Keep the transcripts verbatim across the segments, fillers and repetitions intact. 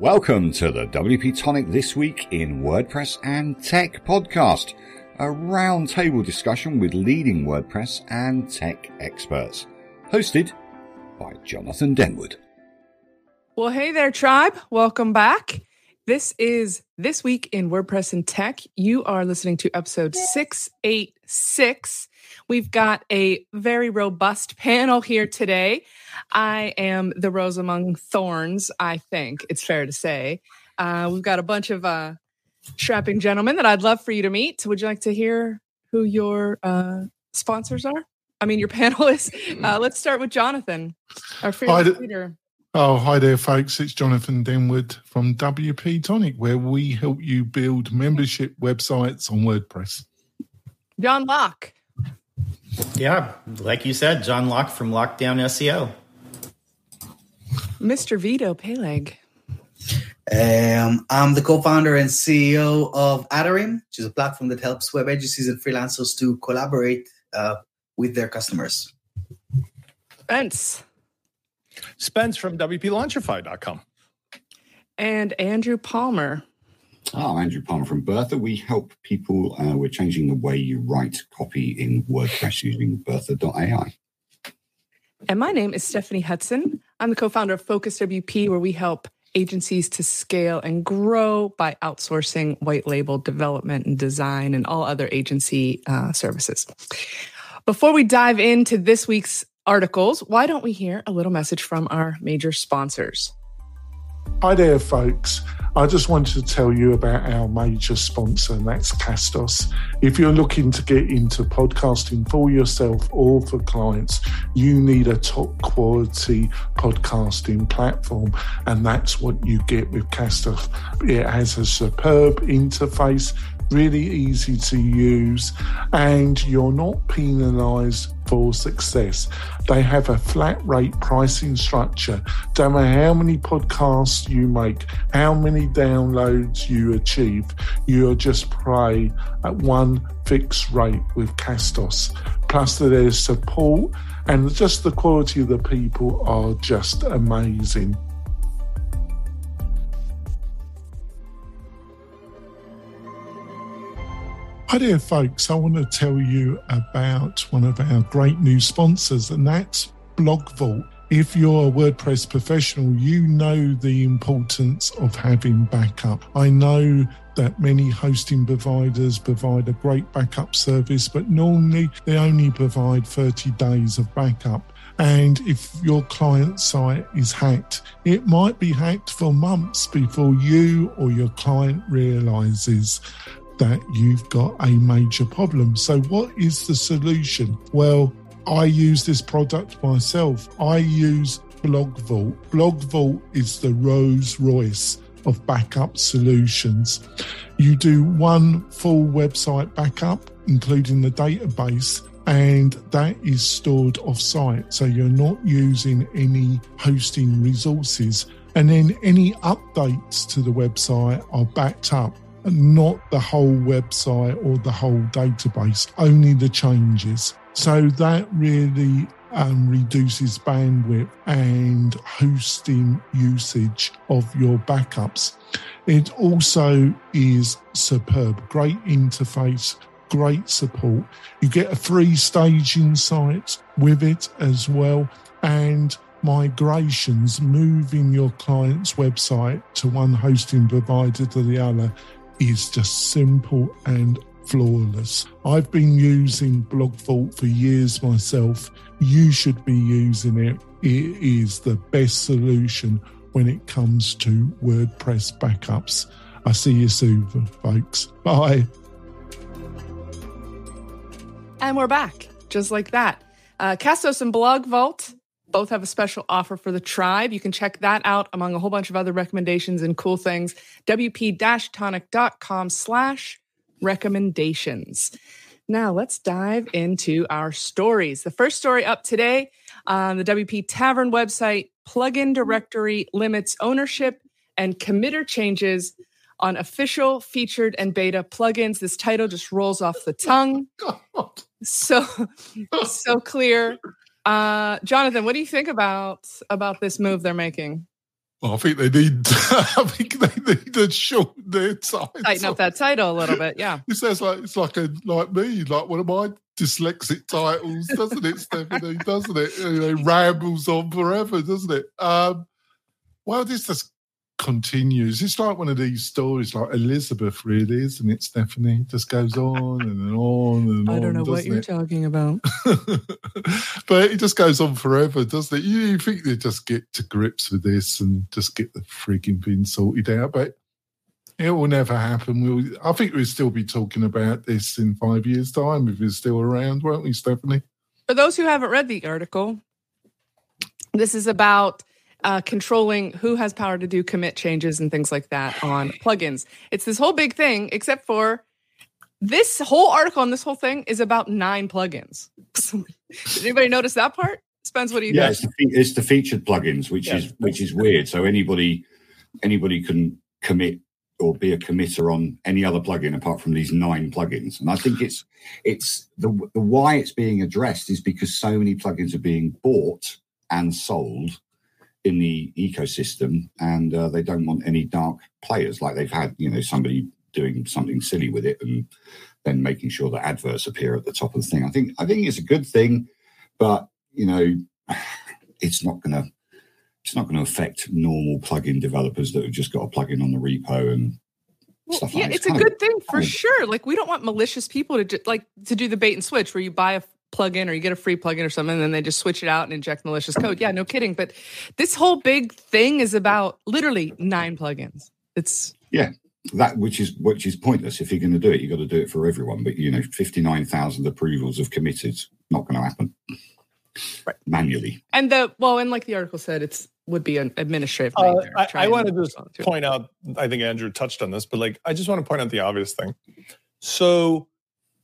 Welcome to the W P Tonic This Week in WordPress and Tech podcast, a roundtable discussion with leading WordPress and tech experts, hosted by Jonathan Denwood. Well, hey there, tribe. Welcome back. This is This Week in WordPress and Tech. You are listening to episode six eighty-six. We've got a very robust panel here today. I am the rose among thorns, I think it's fair to say. Uh, we've got a bunch of uh, strapping gentlemen that I'd love for you to meet. Would you like to hear who your uh, sponsors are? I mean, your panelists. Uh, let's start with Jonathan, our fearless leader. Oh, hi there, folks. It's Jonathan Denwood from W P Tonic, where we help you build membership websites on WordPress. John Locke. Yeah, like you said, John Locke from Lockdown S E O. Mister Vito Peleg. Um, I'm the co-founder and C E O of Atarim, which is a platform that helps web agencies and freelancers to collaborate uh, with their customers. Spence. Spence from W P Launchify dot com. And Andrew Palmer. Oh, Andrew Palmer from Bertha. We help people. Uh, we're changing the way you write copy in WordPress using bertha dot A I. And my name is Stephanie Hudson. I'm the co-founder of Focus W P, where we help agencies to scale and grow by outsourcing white label development and design and all other agency uh, services. Before we dive into this week's articles, why don't we hear a little message from our major sponsors? Hi there, folks. I just wanted to tell you about our major sponsor, and that's Castos. If you're looking to get into podcasting for yourself or for clients, you need a top quality podcasting platform, and that's what you get with Castos. It has a superb interface, really easy to use, and you're not penalized for success. They have a flat rate pricing structure. Don't matter how many podcasts you make, how many downloads you achieve, you'll just pay at one fixed rate with Castos. Plus their support and just the quality of the people are just amazing. Hi there, folks. I want to tell you about one of our great new sponsors, and that's BlogVault. If you're a WordPress professional, you know the importance of having backup. I know that many hosting providers provide a great backup service, but normally they only provide thirty days of backup. And if your client site is hacked, it might be hacked for months before you or your client realizes that you've got a major problem. So what is the solution? Well, I use this product myself. I use BlogVault. BlogVault is the Rolls Royce of backup solutions. You do one full website backup, including the database, and that is stored off-site. So you're not using any hosting resources. And then any updates to the website are backed up. Not the whole website or the whole database, only the changes. So that really um, reduces bandwidth and hosting usage of your backups. It also is superb, great interface, great support. You get a free staging site with it as well, and migrations, moving your client's website to one hosting provider to the other is just simple and flawless. I've been using BlogVault for years myself. You should be using it. It is the best solution when it comes to WordPress backups. I see you soon, folks. Bye. And we're back, just like that. Uh, Castos and BlogVault both have a special offer for the tribe. You can check that out among a whole bunch of other recommendations and cool things. W P Tonic dot com slash recommendations. Now let's dive into our stories. The first story up today on the W P Tavern website, plugin directory limits ownership and committer changes on official, featured, and beta plugins. This title just rolls off the tongue. So, so clear. Uh, Jonathan, what do you think about about this move they're making? Well, I think they need. I think they need to shorten their title. Tighten up that title a little bit, yeah. It sounds like it's like a like me, like one of my dyslexic titles, doesn't it, Stephanie? Doesn't it? You know, rambles on forever, doesn't it? Um, well, this just continues. It's like one of these stories, like Elizabeth, really, isn't it, Stephanie? It just goes on and on and on. I don't know what you're it? talking about, but it just goes on forever, doesn't it? You, you think they just get to grips with this and just get the freaking thing sorted out, but it will never happen. We'll, I think we'll still be talking about this in five years' time if we're still around, won't we, Stephanie? For those who haven't read the article, this is about Uh, controlling who has power to do commit changes and things like that on plugins. It's this whole big thing, except for this whole article on this whole thing is about nine plugins. Did anybody notice that part? Spence, what do you yeah, think? Yeah, it's, it's the featured plugins, which yeah. is which is weird. So anybody anybody can commit or be a committer on any other plugin apart from these nine plugins. And I think it's it's the, the why it's being addressed is because so many plugins are being bought and sold in the ecosystem, and uh, they don't want any dark players like they've had, you know, somebody doing something silly with it and then making sure that adverts appear at the top of the thing. I think I think it's a good thing, but, you know, it's not going to it's not going to affect normal plugin developers that have just got a plugin on the repo and well, stuff like yeah, that. Yeah, it's, it's a good of, thing for of, sure. Like, we don't want malicious people to ju- like to do the bait and switch where you buy a plugin or you get a free plugin or something, and then they just switch it out and inject malicious code. Yeah, no kidding. But this whole big thing is about literally nine plugins. It's yeah, that which is which is pointless. If you're going to do it, you've got to do it for everyone. But, you know, fifty-nine thousand approvals of committed, not going to happen right. manually. And the well, and like the article said, it's would be an administrative nightmare. Uh, I, I want to just point out. I think Andrew touched on this, but like I just want to point out the obvious thing. So.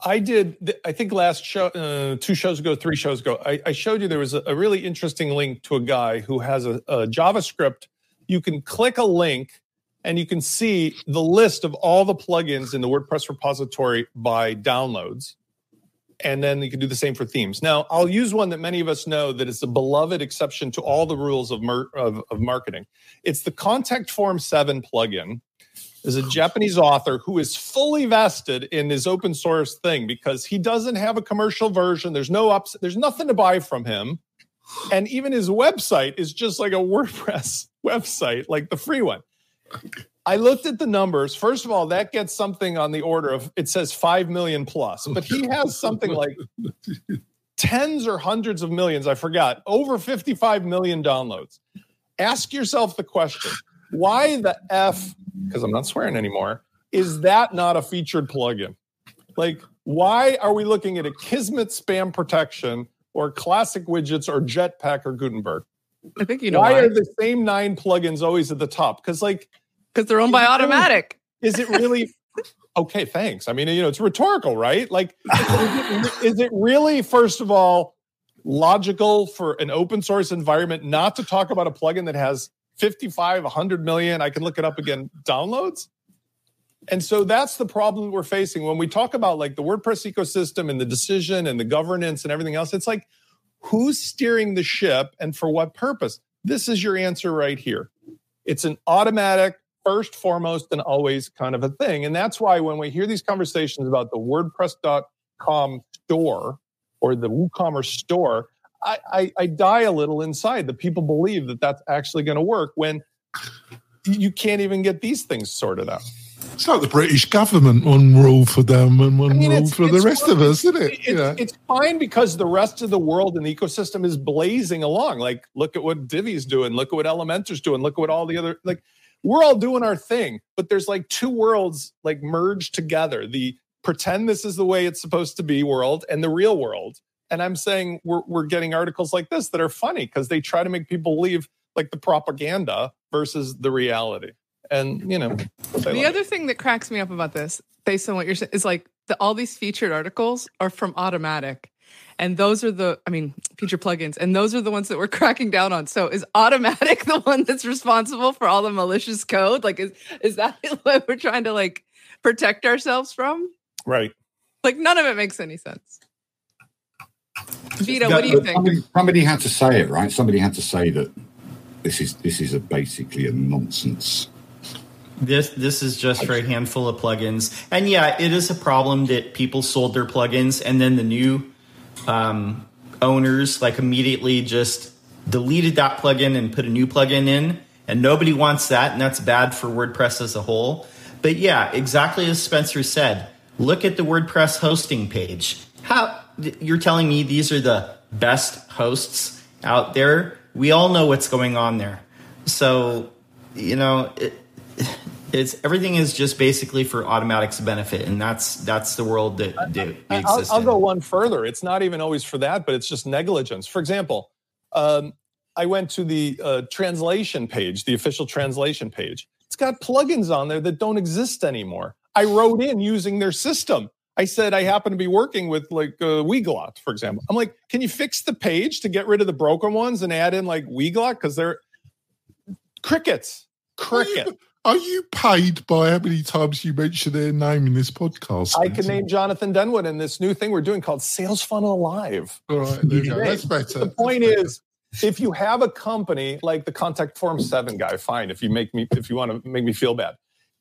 I did, I think last show, uh, two shows ago, three shows ago, I, I showed you there was a, a really interesting link to a guy who has a, a JavaScript. You can click a link and you can see the list of all the plugins in the WordPress repository by downloads. And then you can do the same for themes. Now, I'll use one that many of us know that is a beloved exception to all the rules of, mer- of, of marketing. It's the Contact Form seven plugin. Is a Japanese author who is fully vested in his open source thing because he doesn't have a commercial version. There's no ups, there's nothing to buy from him. And even his website is just like a WordPress website, like the free one. I looked at the numbers. First of all, that gets something on the order of, it says five million plus, but he has something like tens or hundreds of millions. I forgot, over fifty-five million downloads. Ask yourself the question. Why the F, because I'm not swearing anymore, is that not a featured plugin? Like, why are we looking at a Kismet spam protection or classic widgets or Jetpack or Gutenberg? I think you know why. Why are the same nine plugins always at the top? Because like... Because they're owned by Automattic. Is it really... Okay, thanks. I mean, you know, it's rhetorical, right? Like, is, it, is it really, first of all, logical for an open source environment not to talk about a plugin that has fifty-five, one hundred million, I can look it up again, downloads? And so that's the problem we're facing. When we talk about like the WordPress ecosystem and the decision and the governance and everything else, it's like, who's steering the ship and for what purpose? This is your answer right here. It's an automatic, first, foremost, and always kind of a thing. And that's why when we hear these conversations about the WordPress dot com store or the WooCommerce store, I, I, I die a little inside that people believe that that's actually going to work when you can't even get these things sorted out. It's like the British government, one rule for them and one I mean, rule it's, for it's the rest fine. of us, isn't it? It's, yeah. it's fine because the rest of the world and the ecosystem is blazing along. Like, look at what Divi's doing, look at what Elementor's doing, look at what all the other, like, we're all doing our thing, but there's like two worlds like merged together. The pretend this is the way it's supposed to be world and the real world. And I'm saying we're we're getting articles like this that are funny because they try to make people believe like the propaganda versus the reality. And, you know. The other thing that cracks me up about this, based on what you're saying, is like the, all these featured articles are from Automattic. And those are the, I mean, feature plugins. And those are the ones that we're cracking down on. So is Automattic the one that's responsible for all the malicious code? Like, is, is that what we're trying to like protect ourselves from? Right. Like, none of it makes any sense. Vito, what do you think? Somebody, somebody had to say it, right? Somebody had to say that this is this is a basically a nonsense. This this is just for a handful of plugins. And yeah, it is a problem that people sold their plugins and then the new um, owners like immediately just deleted that plugin and put a new plugin in. And nobody wants that, and that's bad for WordPress as a whole. But yeah, exactly as Spencer said, look at the WordPress hosting page. How you're telling me these are the best hosts out there? We all know what's going on there. So, you know... It, It's everything is just basically for Automattic's benefit, and that's that's the world that, that I, I, exists. I'll, I'll go one further. It's not even always for that, but it's just negligence. For example, um, I went to the uh, translation page, the official translation page. It's got plugins on there that don't exist anymore. I wrote in using their system. I said I happen to be working with like uh, Weglot, for example. I'm like, can you fix the page to get rid of the broken ones and add in like Weglot because they're crickets, cricket. Are you paid by how many times you mention their name in this podcast? I can name Jonathan Denwood in this new thing we're doing called Sales Funnel Live. All right, there you go. That's better. The point That's is, better. If you have a company like the Contact Form seven guy, fine. If you make me, if you want to make me feel bad,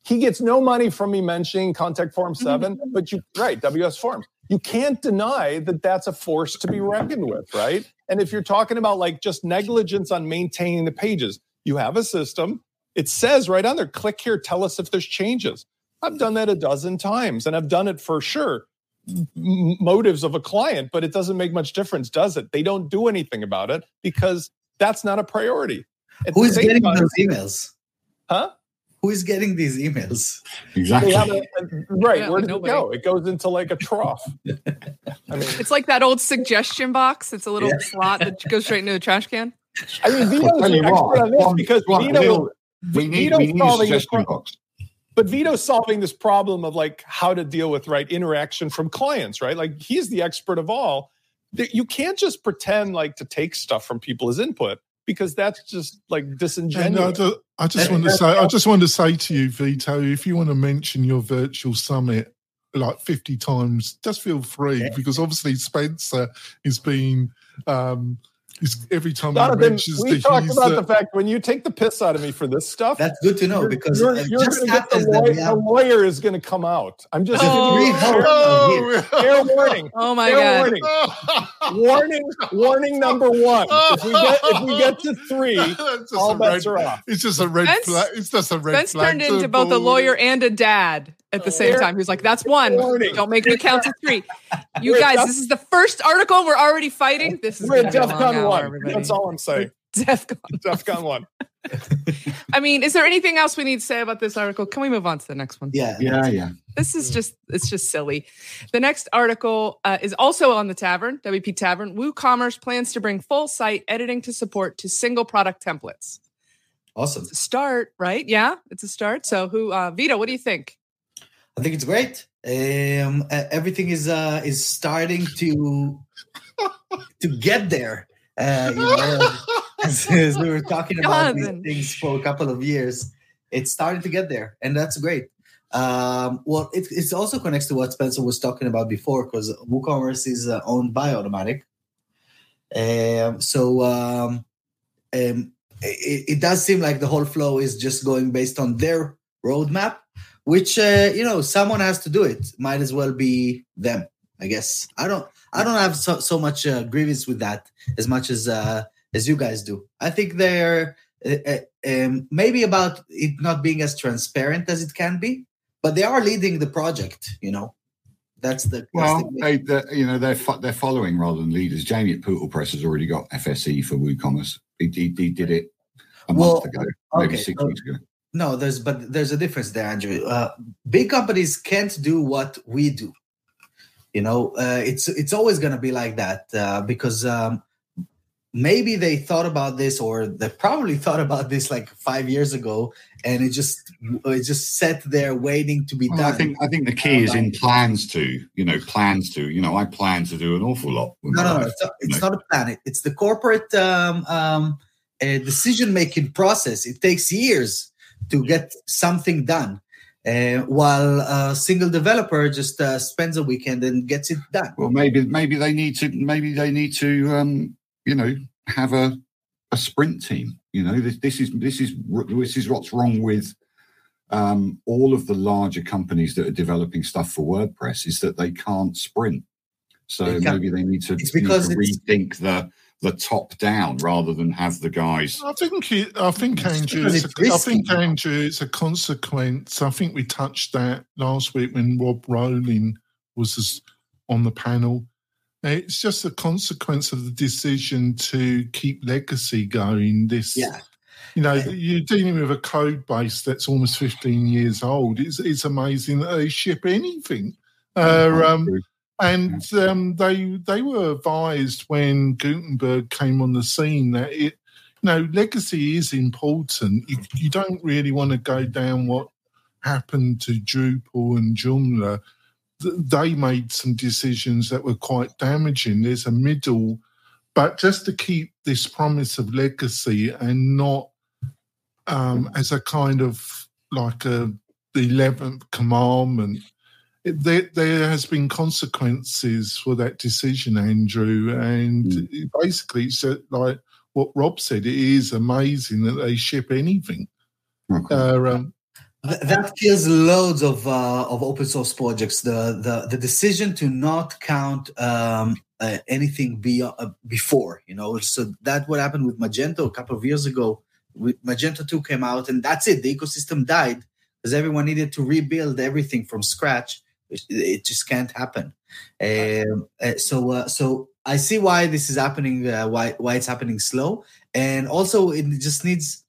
he gets no money from me mentioning Contact Form seven. But you, right, W S Forms. You can't deny that that's a force to be reckoned with, right? And if you're talking about like just negligence on maintaining the pages, you have a system. It says right on there, click here, tell us if there's changes. I've done that a dozen times, and I've done it for sure. M- motives of a client, but it doesn't make much difference, does it? They don't do anything about it because that's not a priority. Who is getting those emails? Huh? Who is getting these emails? Exactly. A, right. Yeah, where does nobody. It go? It goes into like a trough. I mean, it's like that old suggestion box. It's a little yeah. slot that goes straight into the trash can. I mean, Vito's an expert what, on this one, because one, Vito... Little, We need, Vito's we need solving a this pro- box. But Vito's solving this problem of like how to deal with right interaction from clients, right? Like he's the expert of all. You can't just pretend like to take stuff from people as input because that's just like disingenuous. And I, I just want to say, I just want to say to you, Vito, if you want to mention your virtual summit like fifty times, just feel free because obviously Spencer is being. Um, Every time Jonathan, we talked about the, the fact when you take the piss out of me for this stuff. That's good to know you're, because you're, you're just gonna get the, lawyer, have... the lawyer is going to come out. I'm just oh, oh, fair warning. Oh my fair god! Warning. warning, warning number one. If we get, if we get to three, all bets red, are off. It's just a red Spence, flag. It's just a red Spence flag. Spence turned into both a lawyer and a dad. At the same time, he was like, that's one. Don't make me count to three. You guys, this is the first article. We're already fighting. This is We're at DEFCON one. Everybody. That's all I'm saying. DEFCON. DEFCON one. I mean, is there anything else we need to say about this article? Can we move on to the next one? Yeah. Yeah, yeah. This is just, it's just silly. The next article uh, is also on the Tavern, W P Tavern. WooCommerce plans to bring full site editing to support to single product templates. Awesome. It's a start, right? Yeah, it's a start. So who, uh, Vito, what do you think? I think it's great. Um, everything is uh, is starting to to get there. Uh, you know, as, as we were talking about Jonathan. These things for a couple of years, it's starting to get there, and that's great. Um, well, it it's also connects to what Spencer was talking about before, because WooCommerce is uh, owned by Automattic. Um, so um, um, it, it does seem like the whole flow is just going based on their roadmap. Which, uh, you know, someone has to do it. Might as well be them, I guess. I don't I don't have so, so much uh, grievance with that as much as uh, as you guys do. I think they're uh, um, maybe about it not being as transparent as it can be, but they are leading the project, you know. That's the... Well, that's the they, you know, they're, fo- they're following rather than leaders. Jamie at Pootle Press has already got F S E for WooCommerce. He, he, he did it a well, month ago, maybe okay, six okay. weeks ago. No, there's but there's a difference there, Andrew. Uh, big companies can't do what we do. You know, uh, it's it's always going to be like that uh, because um, maybe they thought about this, or they probably thought about this like five years ago, and it just it just sat there waiting to be well, done. I think I think the key is in plans to, you know, plans to, you know, I plan to do an awful lot. No, no, no, it's, not, it's not a plan. It's the corporate um, um, uh, decision-making process. It takes years to get something done, uh, while a single developer just uh, spends a weekend and gets it done. Well, maybe maybe they need to maybe they need to um, you know have a a sprint team. You know, this, this is this is this is what's wrong with um, all of the larger companies that are developing stuff for WordPress, is that they can't sprint. So they maybe they need to, it's because need to it's, rethink the the top down rather than have the guys. I think it, I think Andrew, it's I think Andrew, it's a consequence. I think we touched that last week when Rob Rowling was on the panel. It's just a consequence of the decision to keep legacy going. This, yeah. you know, yeah. you're dealing with a code base that's almost fifteen years old. It's it's amazing that they ship anything. Uh, um, and um, they they were advised when Gutenberg came on the scene that it, you know, legacy is important. You, you don't really want to go down what happened to Drupal and Joomla. They made some decisions that were quite damaging. There's a middle, but just to keep this promise of legacy and not um, as a kind of like a the eleventh commandment, it, there, there has been consequences for that decision, Andrew. And mm. basically, it's like what Rob said, it is amazing that they ship anything. Okay. Uh, um, That kills loads of uh, of open source projects. The the the decision to not count um, uh, anything be, uh, before, you know. So that what happened with Magento a couple of years ago. With Magento two came out, and that's it. The ecosystem died because everyone needed to rebuild everything from scratch. It, it just can't happen. Um, uh, so uh, so I see why this is happening. Uh, why why it's happening slow, and also it just needs.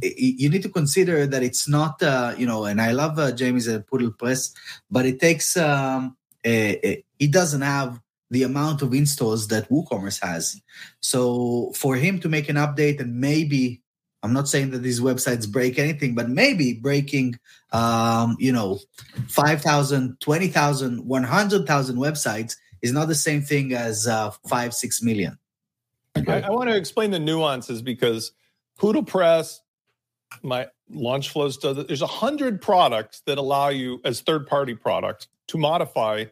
You need to consider that it's not, uh, you know, and I love uh, Jamie's uh, Pootle Press, but it takes, um, a, a, he doesn't have the amount of installs that WooCommerce has. So for him to make an update and maybe, I'm not saying that these websites break anything, but maybe breaking, um, you know, five thousand, twenty thousand, one hundred thousand websites is not the same thing as uh, five, six million. Okay. I, I want to explain the nuances because Pootle Press, my LaunchFlows does it. There's a hundred products that allow you as third-party products to modify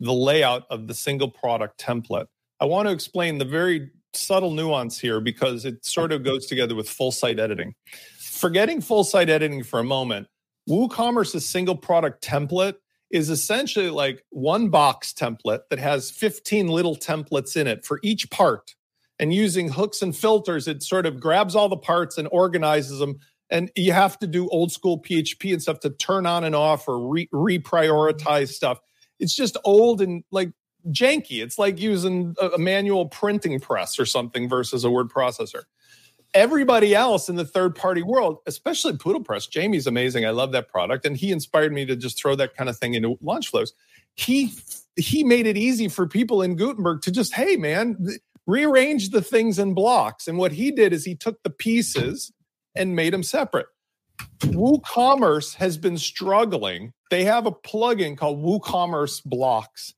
the layout of the single product template. I want to explain the very subtle nuance here because it sort of goes together with full site editing. Forgetting full site editing for a moment, WooCommerce's single product template is essentially like one box template that has fifteen little templates in it for each part. And using hooks and filters, it sort of grabs all the parts and organizes them. And you have to do old school P H P and stuff to turn on and off or re- reprioritize stuff. It's just old and like janky. It's like using a manual printing press or something versus a word processor. Everybody else in the third party world, especially Pootle Press, Jamie's amazing. I love that product. And he inspired me to just throw that kind of thing into LaunchFlows. He, he made it easy for people in Gutenberg to just, hey, man, th- rearrange the things in blocks. And what he did is he took the pieces and made them separate. WooCommerce has been struggling. They have a plugin called WooCommerce Blocks.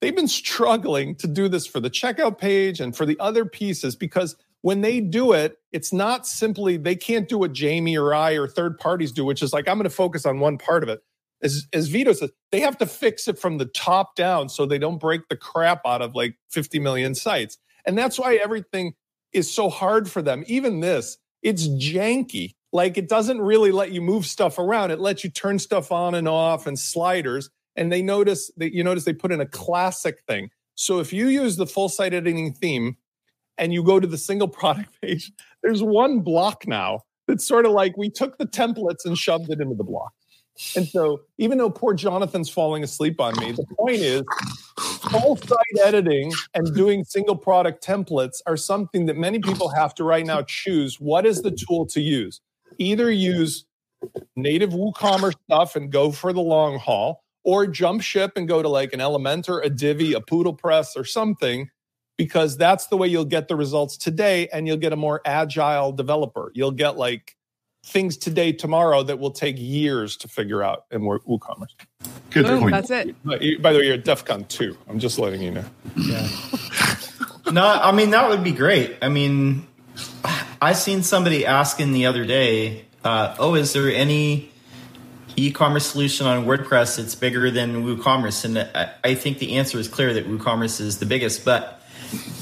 They've been struggling to do this for the checkout page and for the other pieces because when they do it, it's not simply, they can't do what Jamie or I or third parties do, which is like, I'm going to focus on one part of it. As, as Vito says, they have to fix it from the top down so they don't break the crap out of like fifty million sites. And that's why everything is so hard for them. Even this, it's janky. Like it doesn't really let you move stuff around. It lets you turn stuff on and off and sliders. And they notice that you notice they put in a classic thing. So if you use the full site editing theme and you go to the single product page, there's one block now that's sort of like we took the templates and shoved it into the block. And so even though poor Jonathan's falling asleep on me, the point is full site editing and doing single product templates are something that many people have to right now choose what is the tool to use. Either use native WooCommerce stuff and go for the long haul or jump ship and go to like an Elementor, a Divi, a Pootle Press or something because that's the way you'll get the results today and you'll get a more agile developer. You'll get like things today, tomorrow that will take years to figure out in WooCommerce. Good Boom, point. That's it. By the way, you're at DEF CON two. I'm just letting you know. Yeah. No, I mean, that would be great. I mean, I seen somebody asking the other day, uh, oh, is there any e-commerce solution on WordPress that's bigger than WooCommerce? And I, I think the answer is clear that WooCommerce is the biggest. But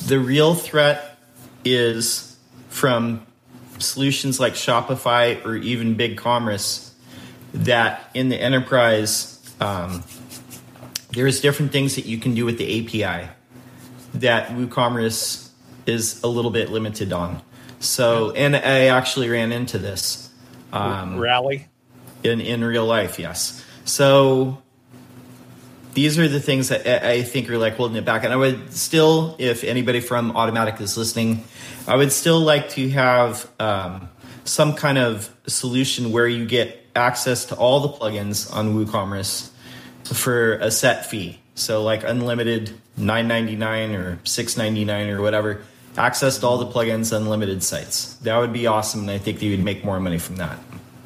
the real threat is from solutions like Shopify or even BigCommerce that in the enterprise, um, there's different things that you can do with the A P I that WooCommerce is a little bit limited on. So, and I actually ran into this. Um, Rally? In, in real life, yes. So these are the things that I think are like holding it back. And I would still, if anybody from Automattic is listening, I would still like to have um, some kind of solution where you get access to all the plugins on WooCommerce for a set fee. So like unlimited nine ninety-nine or six ninety-nine or whatever, access to all the plugins, unlimited sites. That would be awesome. And I think you would make more money from that.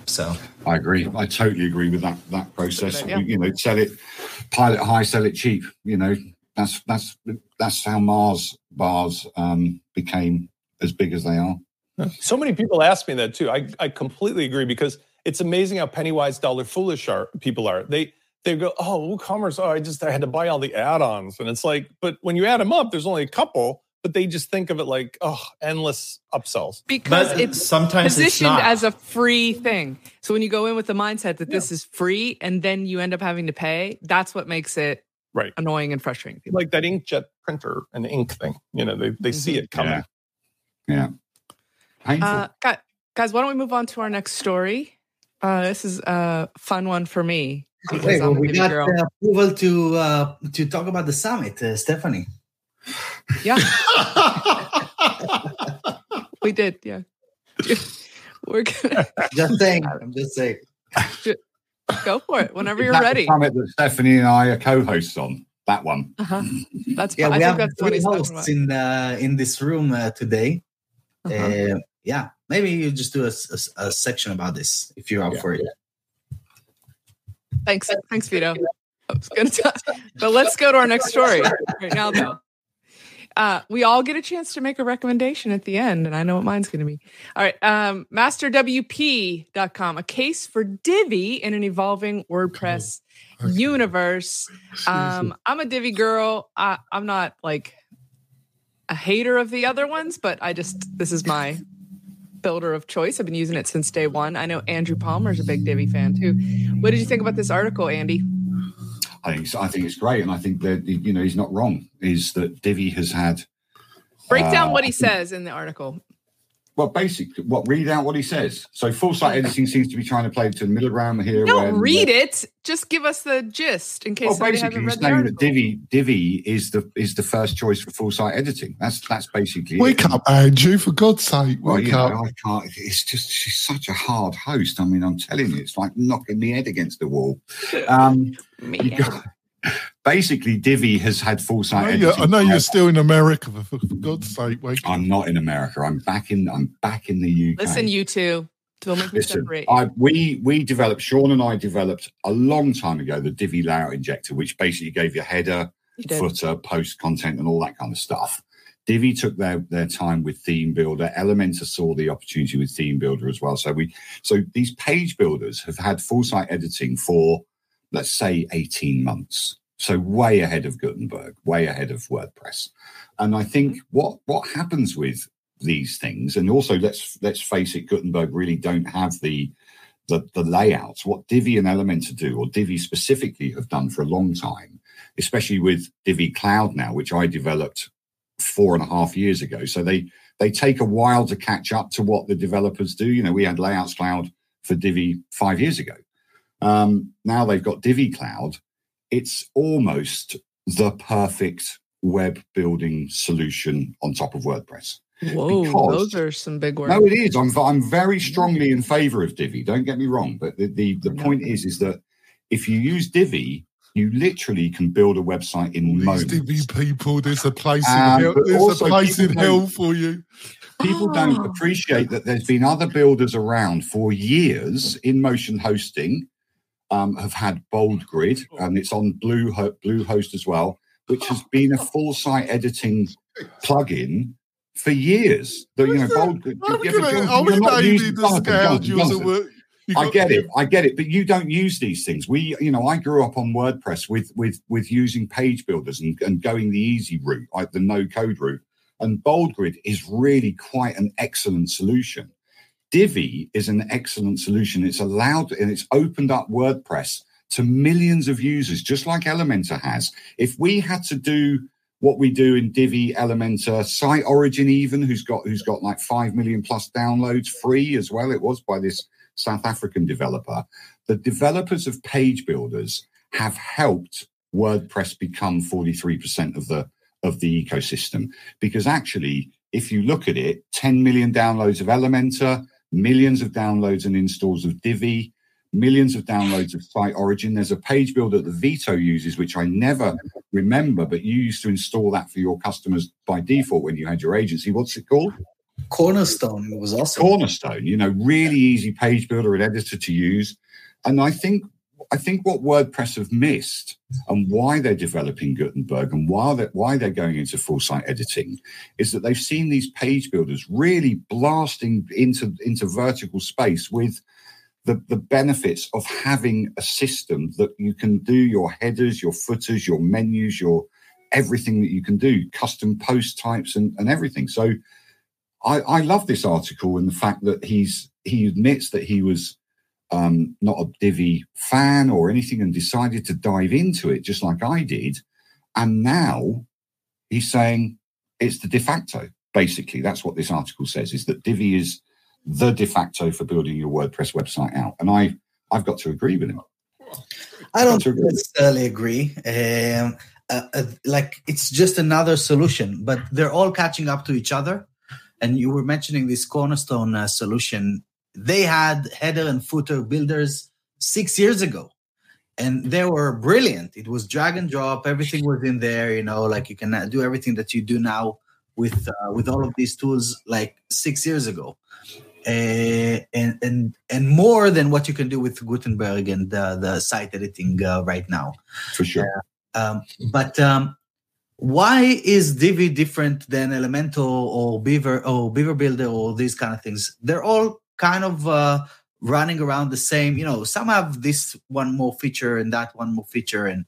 So I agree. I totally agree with that that process. We, you know, sell it, pilot high, sell it cheap. You know, that's that's that's how Mars bars um, became as big as they are. So many people ask me that too. I, I completely agree because it's amazing how penny wise, dollar foolish are people are. They they go, oh, WooCommerce. Oh, I just I had to buy all the add-ons, and it's like, but when you add them up, there's only a couple. But they just think of it like, oh, endless upsells. Because but it's sometimes positioned it's as a free thing. So when you go in with the mindset that yeah. this is free and then you end up having to pay, that's what makes it right. annoying and frustrating. People. Like that inkjet printer and ink thing. You know, they, they mm-hmm. see it coming. Yeah. yeah. Uh, guys, why don't we move on to our next story? Uh, this is a fun one for me. Okay, well, we got uh, approval to, uh, to talk about the summit, uh, Stephanie. Yeah, we did. Yeah, we're gonna just saying. I'm just saying. Go for it whenever you're ready. The summit that Stephanie and I are co-hosts on that one. Uh-huh. That's yeah. I we think have three hosts in uh, in this room uh, today. Uh-huh. Uh, yeah, maybe you just do a, a, a section about this if you're up yeah. for it. Thanks, thanks, Vito. I was gonna t- but let's go to our next story right now, though. Uh, we all get a chance to make a recommendation at the end, and I know what mine's going to be. All right, um, master w p dot com, a case for Divi in an evolving WordPress okay. Okay. universe. Um, I'm a Divi girl. I, I'm not like a hater of the other ones, but I just, this is my builder of choice. I've been using it since day one. I know Andrew Palmer is a big Divi fan too. What did you think about this article, Andy? I think, I think it's great, and I think that, you know, he's not wrong, is that Divi has had... Break down uh, what he says in the article. Well, basically, what read out what he says. So full-site editing seems to be trying to play to the middle ground here. Don't when, read it. Just give us the gist in case well, basically, he's saying that Divi, Divi is the is the first choice for full-site editing. That's that's basically Wake it. Up, Andrew, for God's sake. Well, wake up. Know, I can't. It's just, she's such a hard host. I mean, I'm telling you, it's like knocking the head against the wall. Um, got, basically, Divi has had full-site I editing. I know you're still in America, but for God's sake, wake up. I'm not in America. I'm back in, I'm back in the U K. Listen, you two. Listen, I, we we developed, Sean and I developed a long time ago the Divi layout injector, which basically gave your header, you footer, post content, and all that kind of stuff. Divi took their, their time with Theme Builder. Elementor saw the opportunity with Theme Builder as well. So we so these page builders have had full site editing for, let's say, eighteen months. So way ahead of Gutenberg, way ahead of WordPress. And I think what what happens with these things, and also let's let's face it, Gutenberg really don't have the, the the layouts. What Divi and Elementor do, or Divi specifically have done for a long time, especially with Divi Cloud now, which I developed four and a half years ago. So they they take a while to catch up to what the developers do. You know, we had Layouts Cloud for Divi five years ago. Um, now they've got Divi Cloud. It's almost the perfect web building solution on top of WordPress. Whoa, because, those are some big words. No, it is. I'm I'm very strongly in favor of Divi. Don't get me wrong. But the, the, the no. point is, is that if you use Divi, you literally can build a website in All moments. Divi people, there's a place um, in hell, there's a place in hell for you. People oh. don't appreciate that there's been other builders around for years in motion hosting, um, have had BoldGrid, and it's on Blue Bluehost as well, which has been a full site editing plugin. For years, the, you know, bold. You, I get it, I get it, but you don't use these things. We, you know, I grew up on WordPress with with with using page builders and, and going the easy route, like the no code route, And BoldGrid is really quite an excellent solution. Divi is an excellent solution. It's allowed and it's opened up WordPress to millions of users, just like Elementor has. If we had to do what we do in Divi, Elementor, Site Origin even, who's got who's got like five million plus downloads, free as well, it was by this South African developer, the developers of page builders have helped WordPress become forty-three percent of the of the ecosystem. Because actually, if you look at it, ten million downloads of Elementor, millions of downloads and installs of Divi, millions of downloads of Site Origin. There's a page builder that Vito uses, which I never remember, but you used to install that for your customers by default when you had your agency. What's it called? Cornerstone. It was awesome. Cornerstone, you know, really easy page builder and editor to use. And I think I think what WordPress have missed and why they're developing Gutenberg and why they're, why they're going into full site editing is that they've seen these page builders really blasting into, into vertical space with the, the benefits of having a system that you can do your headers, your footers, your menus, your everything that you can do, custom post types and, and everything. So I, I love this article and the fact that he's he admits that he was Um, not a Divi fan or anything and decided to dive into it just like I did. And now he's saying it's the de facto. Basically, that's what this article says, is that Divi is the de facto for building your WordPress website out. And I, I've got to agree with him. I don't agree necessarily agree. Um, uh, uh, like, it's just another solution, but they're all catching up to each other. And you were mentioning this Cornerstone uh, solution. They had header and footer builders six years ago, and they were brilliant. It was drag and drop. Everything was in there, you know, like you can do everything that you do now with uh, with all of these tools like six years ago. Uh, and and and more than what you can do with Gutenberg and uh, the site editing uh, right now. For sure. Uh, um, but um, why is Divi different than Elementor or Beaver or Beaver Builder or these kind of things? They're all kind of uh, running around the same, you know, some have this one more feature and that one more feature. and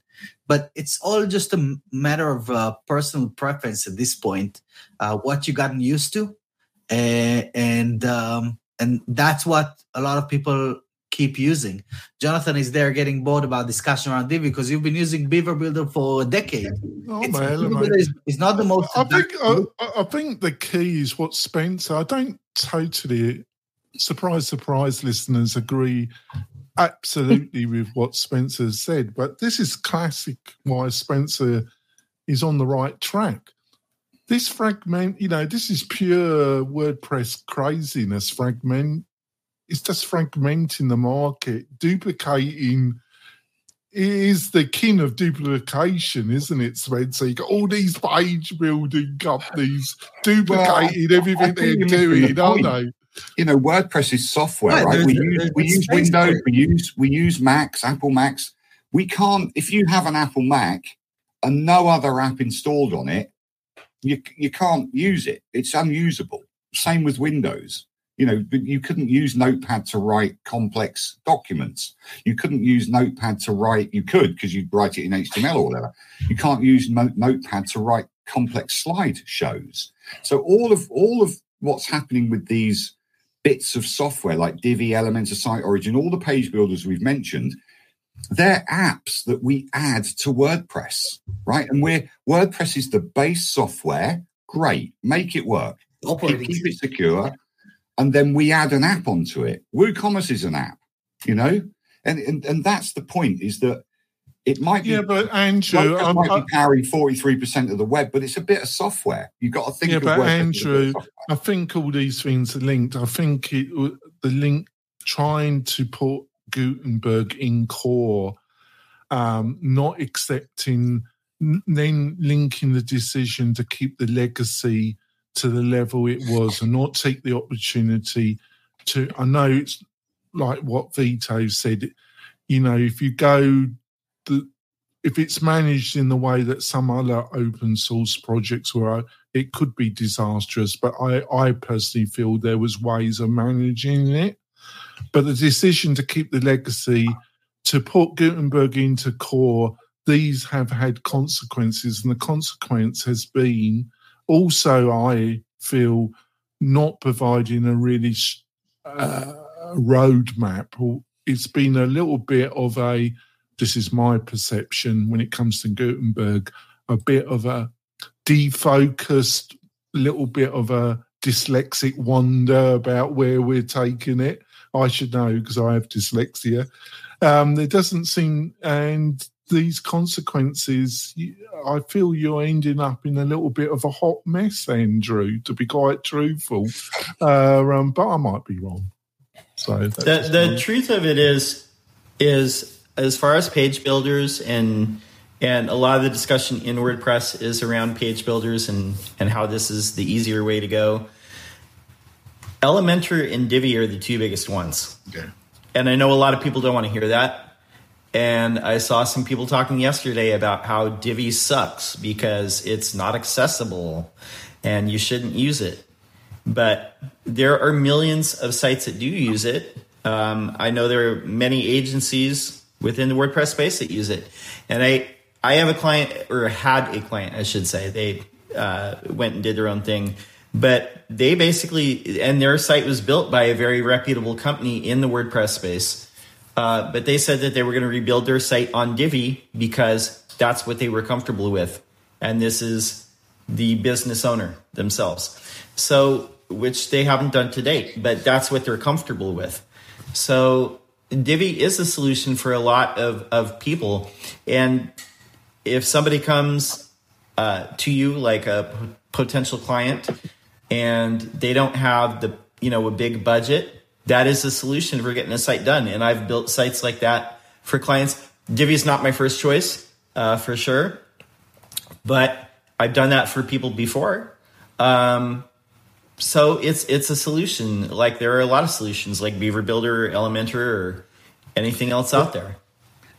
But it's all just a matter of uh, personal preference at this point, uh, what you've gotten used to. Uh, and um, and that's what a lot of people keep using. Jonathan is there getting bored about discussion around Divi because you've been using Beaver Builder for a decade. Oh, it's, my it's, it's not the most... I think, I, I think the key is what Spencer... I don't totally... Surprise, surprise, listeners agree absolutely with what Spencer said, but this is classic why Spencer is on the right track. This fragment, you know, this is pure WordPress craziness. Fragment, it's just fragmenting the market, duplicating. It is the king of duplication, isn't it, Sven? So you got all these page building companies duplicating well, everything they're doing, the aren't they? You know, WordPress is software, right? right? We use, we use Windows, we use we use Macs, Apple Macs. We can't, if you have an Apple Mac and no other app installed on it, you you can't use it. It's unusable. Same with Windows. You know, you couldn't use Notepad to write complex documents. You couldn't use Notepad to write, you could, because you'd write it in H T M L or whatever. You can't use Mo- Notepad to write complex slideshows. So all of all of what's happening with these bits of software like Divi, Elementor, Site Origin, all the page builders we've mentioned, they're apps that we add to WordPress, right? And we're WordPress is the base software. Great. Make it work. Keep, keep it secure. And then we add an app onto it. WooCommerce is an app, you know? And and, and that's the point, is that it might be, yeah, but Andrew, it might be powering forty-three percent of the web, but it's a bit of software. You've got to think. Yeah, of but Andrew, I think all these things are linked. I think it, the link trying to put Gutenberg in core, um, not accepting, then linking the decision to keep the legacy to the level it was, and not take the opportunity to. I know it's like what Vito said. You know, if you go. The, if it's managed in the way that some other open source projects were, it could be disastrous. But I, I personally feel there was ways of managing it. But the decision to keep the legacy, to put Gutenberg into core, these have had consequences. And the consequence has been Also, I feel not providing a really uh, roadmap. It's been a little bit of a, this is my perception when it comes to Gutenberg, a bit of a defocused, little bit of a dyslexic wonder about where we're taking it. I should know because I have dyslexia. Um, there doesn't seem, and these consequences, I feel you're ending up in a little bit of a hot mess, Andrew, to be quite truthful. Uh, um, but I might be wrong. So the, the truth of it is, is as far as page builders and and a lot of the discussion in WordPress is around page builders and, and how this is the easier way to go. Elementor and Divi are the two biggest ones. Okay. And I know a lot of people don't want to hear that. And I saw some people talking yesterday about how Divi sucks because it's not accessible and you shouldn't use it. But there are millions of sites that do use it. Um, I know there are many agencies within the WordPress space that use it. And I, I have a client, or had a client, I should say. They uh, went and did their own thing. But they basically, and their site was built by a very reputable company in the WordPress space. Uh, but they said that they were going to rebuild their site on Divi because that's what they were comfortable with. And this is the business owner themselves. So, which they haven't done to date, but that's what they're comfortable with. So Divi is a solution for a lot of, of people. And if somebody comes uh, to you like a p- potential client and they don't have the, you know, a big budget, that is the solution for getting a site done. And I've built sites like that for clients. Divi is not my first choice uh, for sure, but I've done that for people before. Um, so it's it's a solution. Like there are a lot of solutions like Beaver Builder, or Elementor, or anything else out there.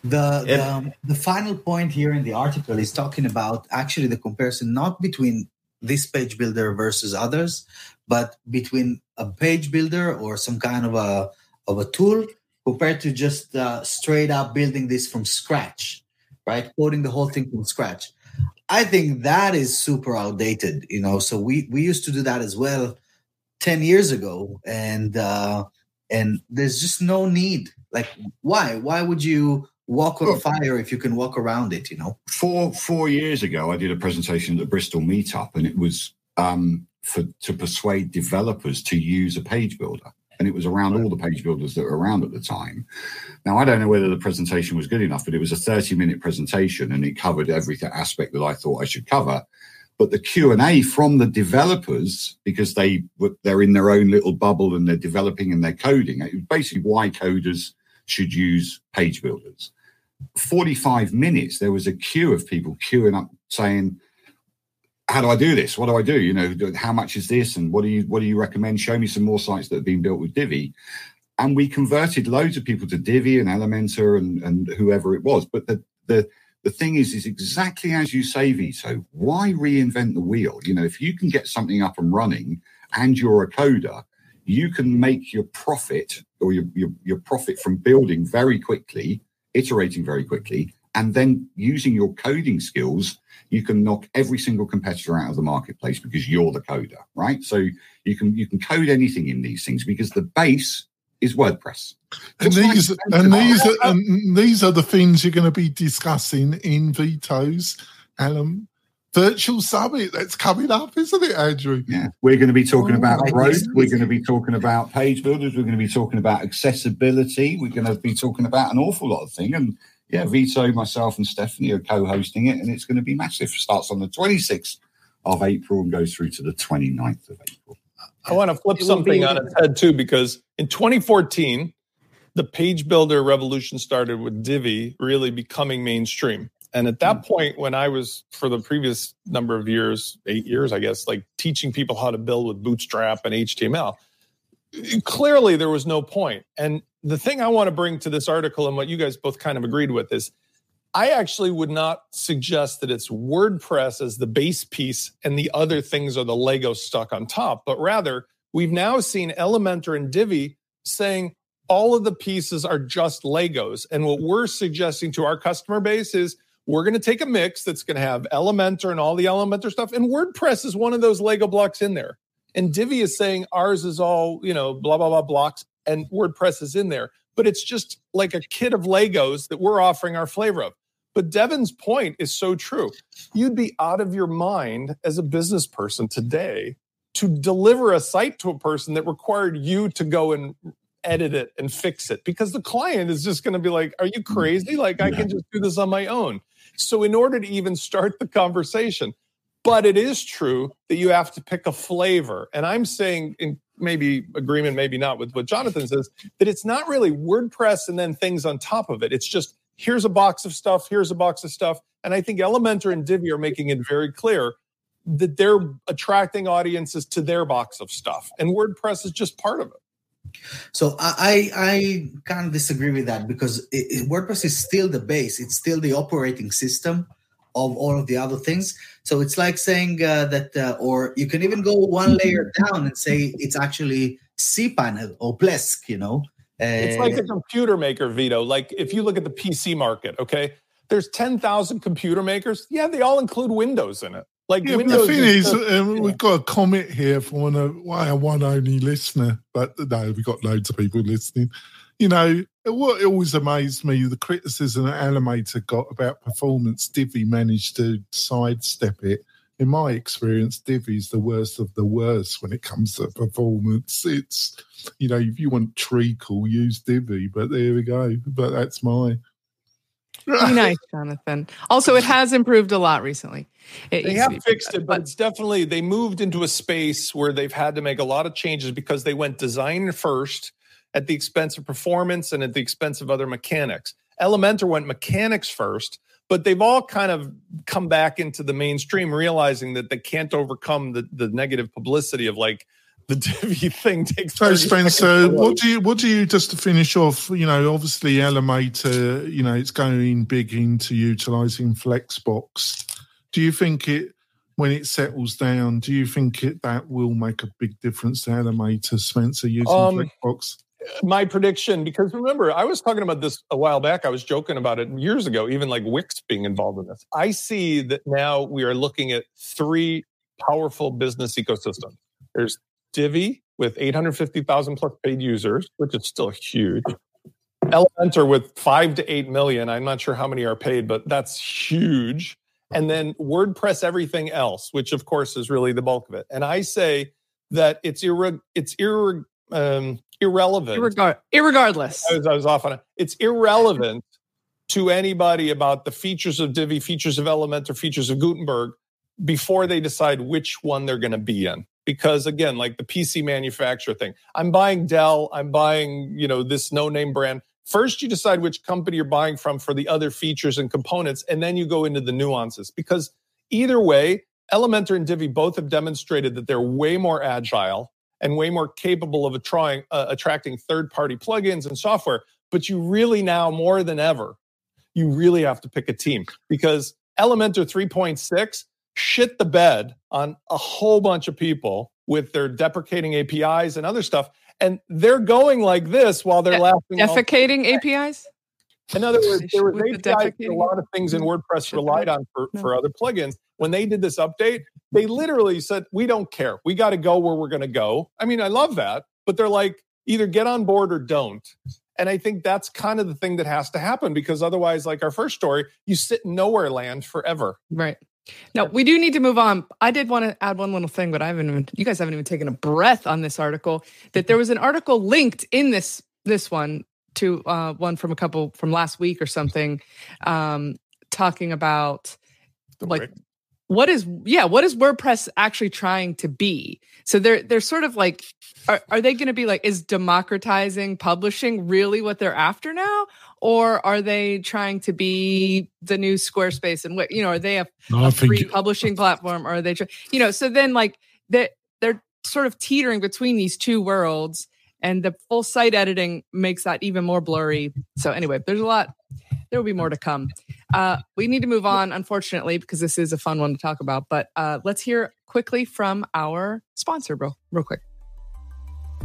The it, the, um, the final point here in the article is talking about actually the comparison not between this page builder versus others, but between a page builder or some kind of a of a tool compared to just uh, straight up building this from scratch, right? Coding the whole thing from scratch. I think that is super outdated, you know. So we, we used to do that as well ten years ago, and uh, and there's just no need. Like, why? Why would you walk on fire if you can walk around it, you know? Four four years ago, I did a presentation at the Bristol meetup, and it was um, for to persuade developers to use a page builder. And it was around all the page builders that were around at the time. Now, I don't know whether the presentation was good enough, but it was a thirty-minute presentation, and it covered every aspect that I thought I should cover. But the Q and A from the developers, because they were, they're in their own little bubble and they're developing and they're coding, it was basically why coders should use page builders. forty-five minutes, there was a queue of people queuing up saying, how do I do this? What do I do? You know, how much is this? And what do you what do you recommend? Show me some more sites that have been built with Divi. And we converted loads of people to Divi and Elementor and, and whoever it was. But the, the the thing is, is exactly as you say, Vito, why reinvent the wheel? You know, if you can get something up and running and you're a coder, you can make your profit or your your, your profit from building very quickly, iterating very quickly, and then using your coding skills, you can knock every single competitor out of the marketplace because you're the coder, right? So you can you can code anything in these things because the base is WordPress. And these, like and, these are, and these are the things you're going to be discussing in Vito's um, virtual summit that's coming up, isn't it, Andrew? Yeah, we're going to be talking oh, about growth. We're going to be talking about page builders. We're going to be talking about accessibility. We're going to be talking about an awful lot of things. And yeah, Vito, myself, and Stephanie are co-hosting it, and it's going to be massive. It starts on the twenty-sixth of April and goes through to the twenty-ninth of April. I want to flip it something be- on its head, too, because in twenty fourteen, the page builder revolution started with Divi really becoming mainstream. And at that point, when I was, for the previous number of years, eight years, I guess, like teaching people how to build with Bootstrap and H T M L, clearly there was no point. And the thing I want to bring to this article and what you guys both kind of agreed with is I actually would not suggest that it's WordPress as the base piece and the other things are the Lego stuck on top, but rather we've now seen Elementor and Divi saying all of the pieces are just Legos. And what we're suggesting to our customer base is We're going to take a mix that's going to have Elementor and all the Elementor stuff. And WordPress is one of those Lego blocks in there. And Divi is saying ours is all, you know, blah, blah, blah blocks. And WordPress is in there. But it's just like a kit of Legos that we're offering our flavor of. But Devin's point is so true. You'd be out of your mind as a business person today to deliver a site to a person that required you to go and edit it and fix it, because the client is just going to be like, are you crazy? Like, I can just do this on my own. So in order to even start the conversation, but it is true that you have to pick a flavor. And I'm saying, in maybe agreement, maybe not with what Jonathan says, that it's not really WordPress and then things on top of it. It's just, here's a box of stuff, here's a box of stuff. And I think Elementor and Divi are making it very clear that they're attracting audiences to their box of stuff. And WordPress is just part of it. So I I can't disagree with that, because it, it, WordPress is still the base. It's still the operating system of all of the other things. So it's like saying uh, that, uh, or you can even go one layer down and say it's actually cPanel or Plesk, you know. It's like a computer maker, Vito. Like if you look at the P C market, okay, there's ten thousand computer makers. Yeah, they all include Windows in it. Like yeah, Windows. The thing is, the, um, we've got a comment here from a one-only listener, but no, we've got loads of people listening. You know, what always amazed me, the criticism that Elementor got about performance, Divi managed to sidestep it. In my experience, Divi's the worst of the worst when it comes to performance. It's, you know, if you want treacle, use Divi, but there we go. But that's my... Be nice, Jonathan. Also, it has improved a lot recently. It they have fixed better, it, but, but it's definitely, they moved into a space where they've had to make a lot of changes because they went design first at the expense of performance and at the expense of other mechanics. Elementor went mechanics first, but they've all kind of come back into the mainstream, realizing that they can't overcome the, the negative publicity of like the Divi thing takes. So Spencer, what do you what do you just to finish off? You know, obviously Elementor, you know, it's going big into utilizing Flexbox. Do you think it when it settles down? Do you think it that will make a big difference to Elementor, Spencer, using um, Flexbox? My prediction, because remember, I was talking about this a while back. I was joking about it years ago, even like Wix being involved in this. I see that now we are looking at three powerful business ecosystems. There's Divi with eight hundred fifty thousand plus paid users, which is still huge. Elementor with five to eight million. I'm not sure how many are paid, but that's huge. And then WordPress, everything else, which of course is really the bulk of it. And I say that it's irre- it's irre- um, irrelevant. Irregar- irregardless. I was, I was off on it. It's irrelevant to anybody about the features of Divi, features of Elementor, features of Gutenberg before they decide which one they're going to be in. Because again, like the P C manufacturer thing, I'm buying Dell, I'm buying, you know, this no-name brand. First, you decide which company you're buying from for the other features and components, and then you go into the nuances. Because either way, Elementor and Divi both have demonstrated that they're way more agile and way more capable of trying, uh, attracting third-party plugins and software. But you really now, more than ever, you really have to pick a team. Because Elementor three point six shit the bed on a whole bunch of people with their deprecating A P Is and other stuff. And they're going like this while they're De- laughing. Defecating A P Is? In other words, there was A P Is that a lot of things in WordPress relied on for, no. for other plugins. When they did this update, they literally said, we don't care. We got to go where we're going to go. I mean, I love that. But they're like, either get on board or don't. And I think that's kind of the thing that has to happen, because otherwise, like our first story, you sit in nowhere land forever. Right. No, we do need to move on. I did want to add one little thing, but I haven't even, you guys haven't even taken a breath on this article, that there was an article linked in this this one to uh, one from a couple from last week or something, um, talking about Don't like break. what is yeah, what is WordPress actually trying to be? So they're they're sort of like, are, are they going to be like, is democratizing publishing really what they're after now? Or are they trying to be the new Squarespace? And what, you know, are they a, no, a free publishing platform? Or are they, try- you know, so then like they're, they're sort of teetering between these two worlds, and the full site editing makes that even more blurry. So anyway, there's a lot, there will be more to come. Uh, we need to move on, unfortunately, because this is a fun one to talk about, but uh, let's hear quickly from our sponsor, bro, real quick.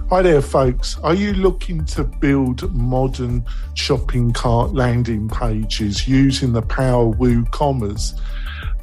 Hi there, folks. Are you looking to build modern shopping cart landing pages using the power of WooCommerce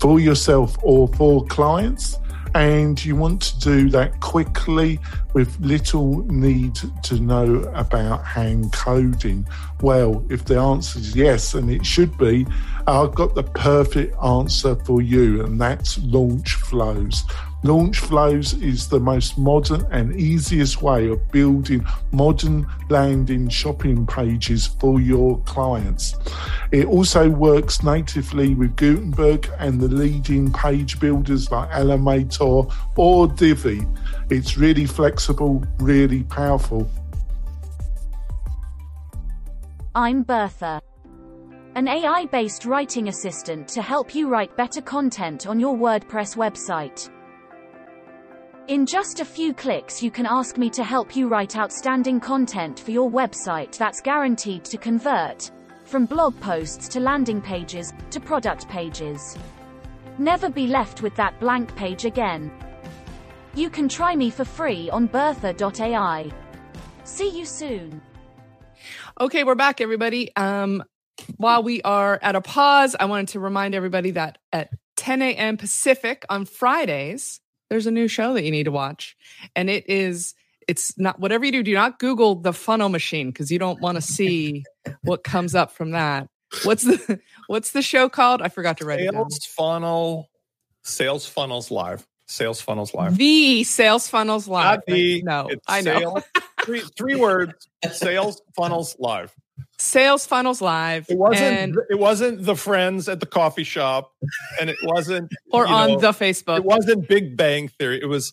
for yourself or for clients? And you want to do that quickly with little need to know about hand coding? Well, if the answer is yes, and it should be, I've got the perfect answer for you, and that's LaunchFlows. LaunchFlows is the most modern and easiest way of building modern landing shopping pages for your clients. It also works natively with Gutenberg and the leading page builders like Elementor or Divi. It's really flexible, really powerful. I'm Bertha, an A I-based writing assistant to help you write better content on your WordPress website. In just a few clicks, you can ask me to help you write outstanding content for your website that's guaranteed to convert, from blog posts to landing pages, to product pages. Never be left with that blank page again. You can try me for free on bertha dot A I. See you soon. Okay, we're back, everybody. Um, while we are at a pause, I wanted to remind everybody that at ten a.m. Pacific on Fridays, there's a new show that you need to watch. And it is, it's not, whatever you do, do not Google the funnel machine, because you don't want to see what comes up from that. What's the, what's the show called? I forgot to write Sales it down. Funnel, Sales Funnels Live. Sales Funnels Live. The Sales Funnels Live. Not the, no, I know. Sales, three, three words, Sales Funnels Live. Sales Funnels Live. It wasn't. And it wasn't the friends at the coffee shop, and it wasn't or on know, the Facebook. It wasn't Big Bang Theory. It was.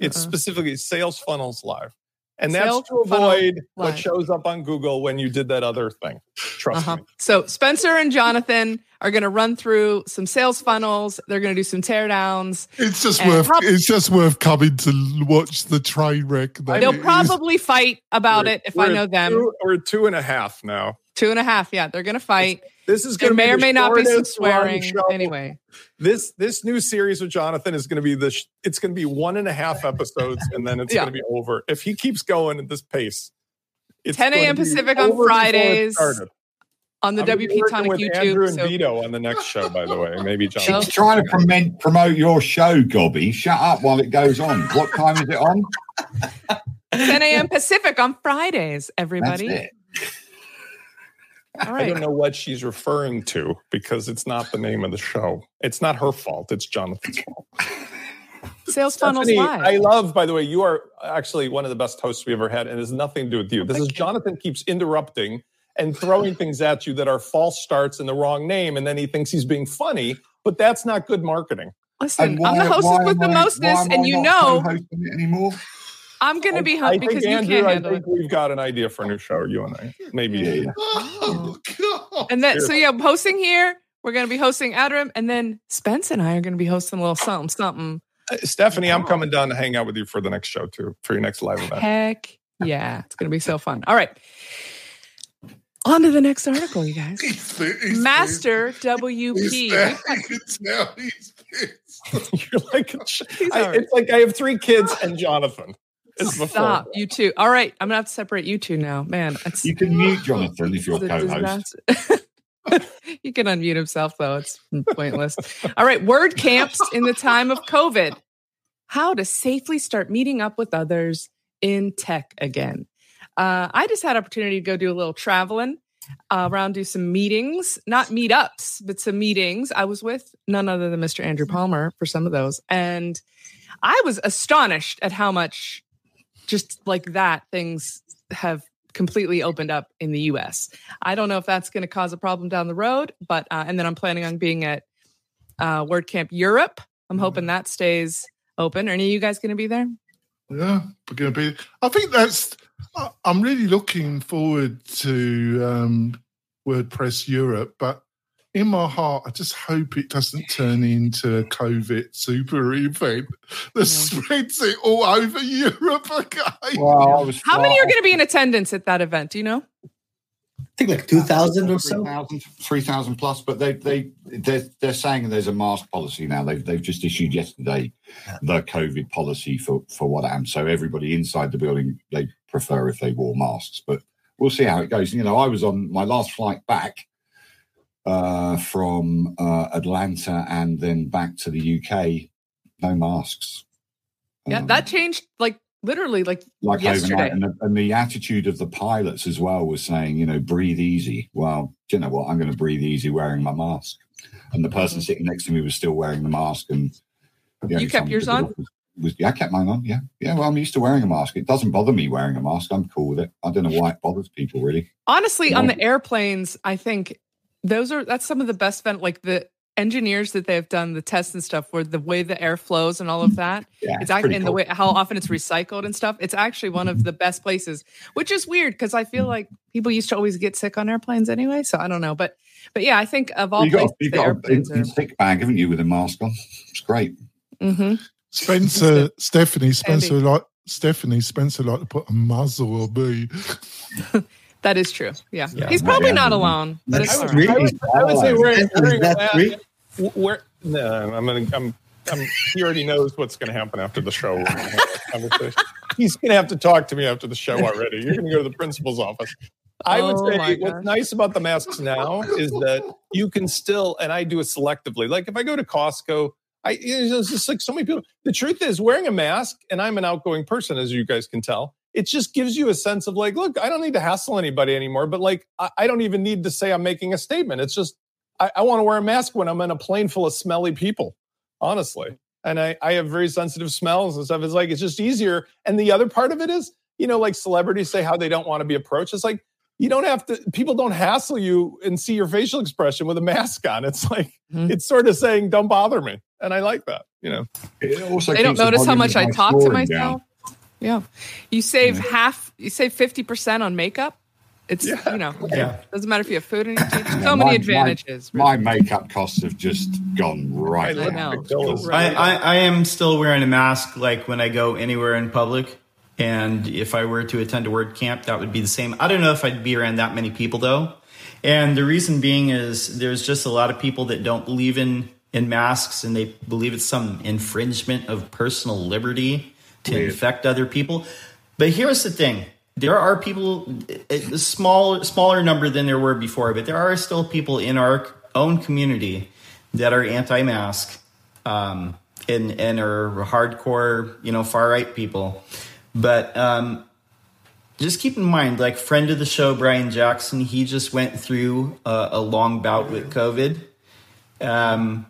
It's uh-huh. specifically Sales Funnels Live, and that's Sales to avoid what shows up on Google when you did that other thing. Trust uh-huh. me. So Spencer and Jonathan are going to run through some sales funnels. They're going to do some teardowns. It's just worth. Prob- it's just worth coming to watch the train wreck. They'll probably is. fight about we're, it if I know them. Two, we're two and a half now. Two and a half. Yeah, they're going to fight. This, this is going to may be or may not be some swearing. Anyway, this this new series with Jonathan is going to be the. Sh- it's going to be one and a half episodes, and then it's yeah. going to be over if he keeps going at this pace. It's ten a.m. Pacific on Fridays. On the I'm W P Tonic with YouTube. Andrew and so. Vito on the next show, by the way. Maybe John. She's trying to promote, promote your show, Gobby. Shut up while it goes on. What time is it on? ten a.m. Pacific on Fridays, everybody. That's it. All right. I don't know what she's referring to because it's not the name of the show. It's not her fault. It's Jonathan's fault. Sales Funnels Live. I love, by the way, you are actually one of the best hosts we ever had, and it has nothing to do with you. This is Jonathan keeps interrupting and throwing things at you that are false starts and the wrong name, and then he thinks he's being funny, but that's not good marketing. Listen, why, I'm the hostess with the mostness, and you know, anymore? I'm going to be home because Andrew, you can't handle it. I think it. We've got an idea for a new show, you and I. Maybe. Yeah. Yeah. Oh, God. And then, so yeah, I'm hosting here. We're going to be hosting Atarim, and then Spence and I are going to be hosting a little something, something. Uh, Stephanie, oh. I'm coming down to hang out with you for the next show, too, for your next live event. Heck yeah. It's going to be so fun. All right. On to the next article, you guys. He's, he's, Master he's, W P. He's I can tell he's pissed. You're like, I, it's like I have three kids and Jonathan. It's Stop, before. You two. All right, I'm going to have to separate you two now. Man, it's, you can mute Jonathan if you're co-host. You can unmute himself, though. It's pointless. All right, word camps in the time of COVID. How to safely start meeting up with others in tech again. Uh, I just had opportunity to go do a little traveling uh, around, do some meetings, not meetups, but some meetings. I was with none other than Mister Andrew Palmer for some of those. And I was astonished at how much just like that things have completely opened up in the U S. I don't know if that's going to cause a problem down the road, but uh, and then I'm planning on being at uh, WordCamp Europe. I'm hoping that stays open. Are any of you guys going to be there? Yeah, we're going to be. I think that's. I'm really looking forward to um, WordPress Europe, but in my heart, I just hope it doesn't turn into a COVID super event that yeah. spreads it all over Europe again. Wow, how many are going to be in attendance at that event? Do you know? I think like two thousand or so. three thousand plus, but they, they, they're, they're saying there's a mask policy now. They've, they've just issued yesterday the COVID policy for, for what I am. So everybody inside the building, they prefer if they wore masks, but we'll see how it goes. You know, I was on my last flight back uh, from uh, Atlanta and then back to the U K, no masks. Yeah, um, that changed like literally like, like yesterday. And the, and the attitude of the pilots as well was saying, you know, breathe easy. Well, do you know what? I'm going to breathe easy wearing my mask. And the person mm-hmm. sitting next to me was still wearing the mask. And the you kept yours on? Was, was, yeah, I kept mine on. Yeah. Yeah. Well, I'm used to wearing a mask. It doesn't bother me wearing a mask. I'm cool with it. I don't know why it bothers people, really. Honestly, you know? On the airplanes, I think those are, that's some of the best, like the engineers that they've done the tests and stuff where the way the air flows and all of that, yeah, it's actually in cool. the way how often it's recycled and stuff. It's actually one of the best places, which is weird because I feel like people used to always get sick on airplanes anyway. So I don't know, but but yeah, I think of all you places, got, you got airplanes a, a, a sick bag, haven't you, with a mask on? It's great. Mm-hmm. Spencer, Stephanie, Spencer, like Stephanie, Spencer, like to put a muzzle or bee. That is true. Yeah. yeah He's probably yeah. not alone. But it's I, would, I, would, I would say we're, we're, we're, we're no, I'm gonna, I'm, I'm, he already knows what's going to happen after the show. We're gonna have a He's going to have to talk to me after the show already. You're going to go to the principal's office. I would oh say what's nice about the masks now is that you can still, and I do it selectively. Like if I go to Costco, I, it's just like so many people. The truth is wearing a mask, and I'm an outgoing person, as you guys can tell. It just gives you a sense of like, look, I don't need to hassle anybody anymore, but like, I, I don't even need to say I'm making a statement. It's just, I, I want to wear a mask when I'm in a plane full of smelly people, honestly. And I, I have very sensitive smells and stuff. It's like, it's just easier. And the other part of it is, you know, like celebrities say how they don't want to be approached. It's like, you don't have to, people don't hassle you and see your facial expression with a mask on. It's like, mm-hmm. it's sort of saying, don't bother me. And I like that, you know. It also they don't notice how much I talk to myself. Down. Yeah. You save yeah. half, you save fifty percent on makeup. It's, yeah. you know, yeah. doesn't matter if you have food in your teeth. So yeah, many my, advantages. My, really. my makeup costs have just gone right I down. Know. I, I, I am still wearing a mask like when I go anywhere in public. And if I were to attend a WordCamp, that would be the same. I don't know if I'd be around that many people though. And the reason being is there's just a lot of people that don't believe in, in masks and they believe it's some infringement of personal liberty to Weird. infect other people. But here's the thing. There are people, a small, smaller number than there were before, but there are still people in our own community that are anti-mask um, and, and are hardcore, you know, far-right people. But um, just keep in mind, like friend of the show, Brian Jackson, he just went through a, a long bout with COVID. Um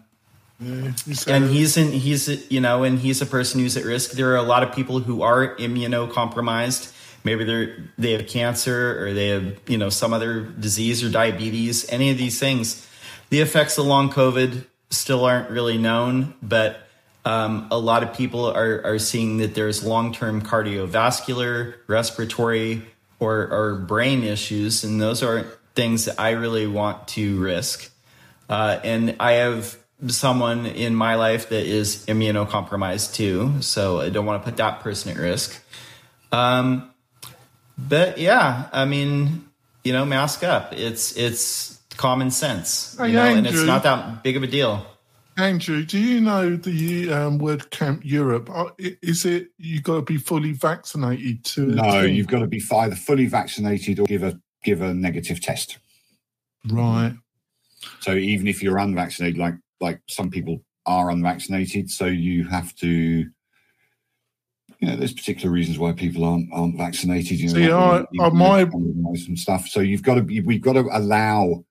And he's in, he's, you know, and he's a person who's at risk. There are a lot of people who are immunocompromised. Maybe they're, they have cancer or they have, you know, some other disease or diabetes, any of these things. The effects of long COVID still aren't really known, but um, a lot of people are, are seeing that there's long-term cardiovascular, respiratory, or, or brain issues. And those are things that I really want to risk. Uh, and I have someone in my life that is immunocompromised too. So I don't want to put that person at risk. Um, but yeah, I mean, you know, mask up. It's, it's common sense, you hey, know, Andrew, and it's not that big of a deal. Andrew, do you know the um, WordCamp Europe? Is it, you got to be fully vaccinated to? No, you've got to be either fully vaccinated or give a, give a negative test. Right. So even if you're unvaccinated, like, like some people are unvaccinated, so you have to, you know, there's particular reasons why people aren't aren't vaccinated. You know, See, like, I, I, my... some stuff. So you've got to, be, we've got to allow,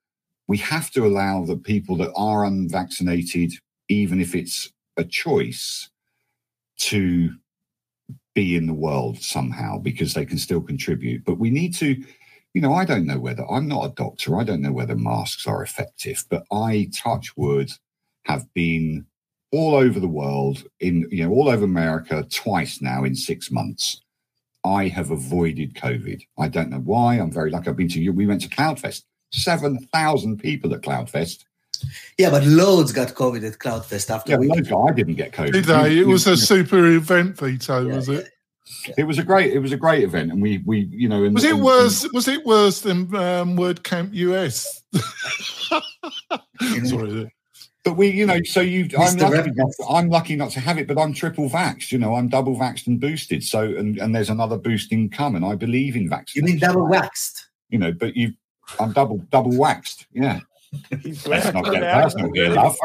we have to allow the people that are unvaccinated, even if it's a choice, to be in the world somehow because they can still contribute. But we need to. You know, I don't know whether, I'm not a doctor, I don't know whether masks are effective, but I, touch wood, have been all over the world, in, you know, all over America twice now in six months. I have avoided COVID. I don't know why. I'm very lucky. I've been to, we went to Cloudfest, seven thousand people at Cloudfest. Yeah, but loads got COVID at Cloudfest after. Yeah, we loads got, I didn't get COVID. Did they? It was a super event, Vito, yeah, was it? It was a great, it was a great event, and we, we, you know, in, was it in, worse? In, was it worse than um, WordCamp U S? Sorry, but we, you know, so you, I'm lucky, not, I'm lucky not to have it, but I'm triple vaxxed. You know, I'm double vaxxed and boosted. So, and, and there's another boosting coming. I believe in vaccination. You mean double waxed? You know, but you, I'm double double waxed. Yeah. He's that's not good. That's not good enough.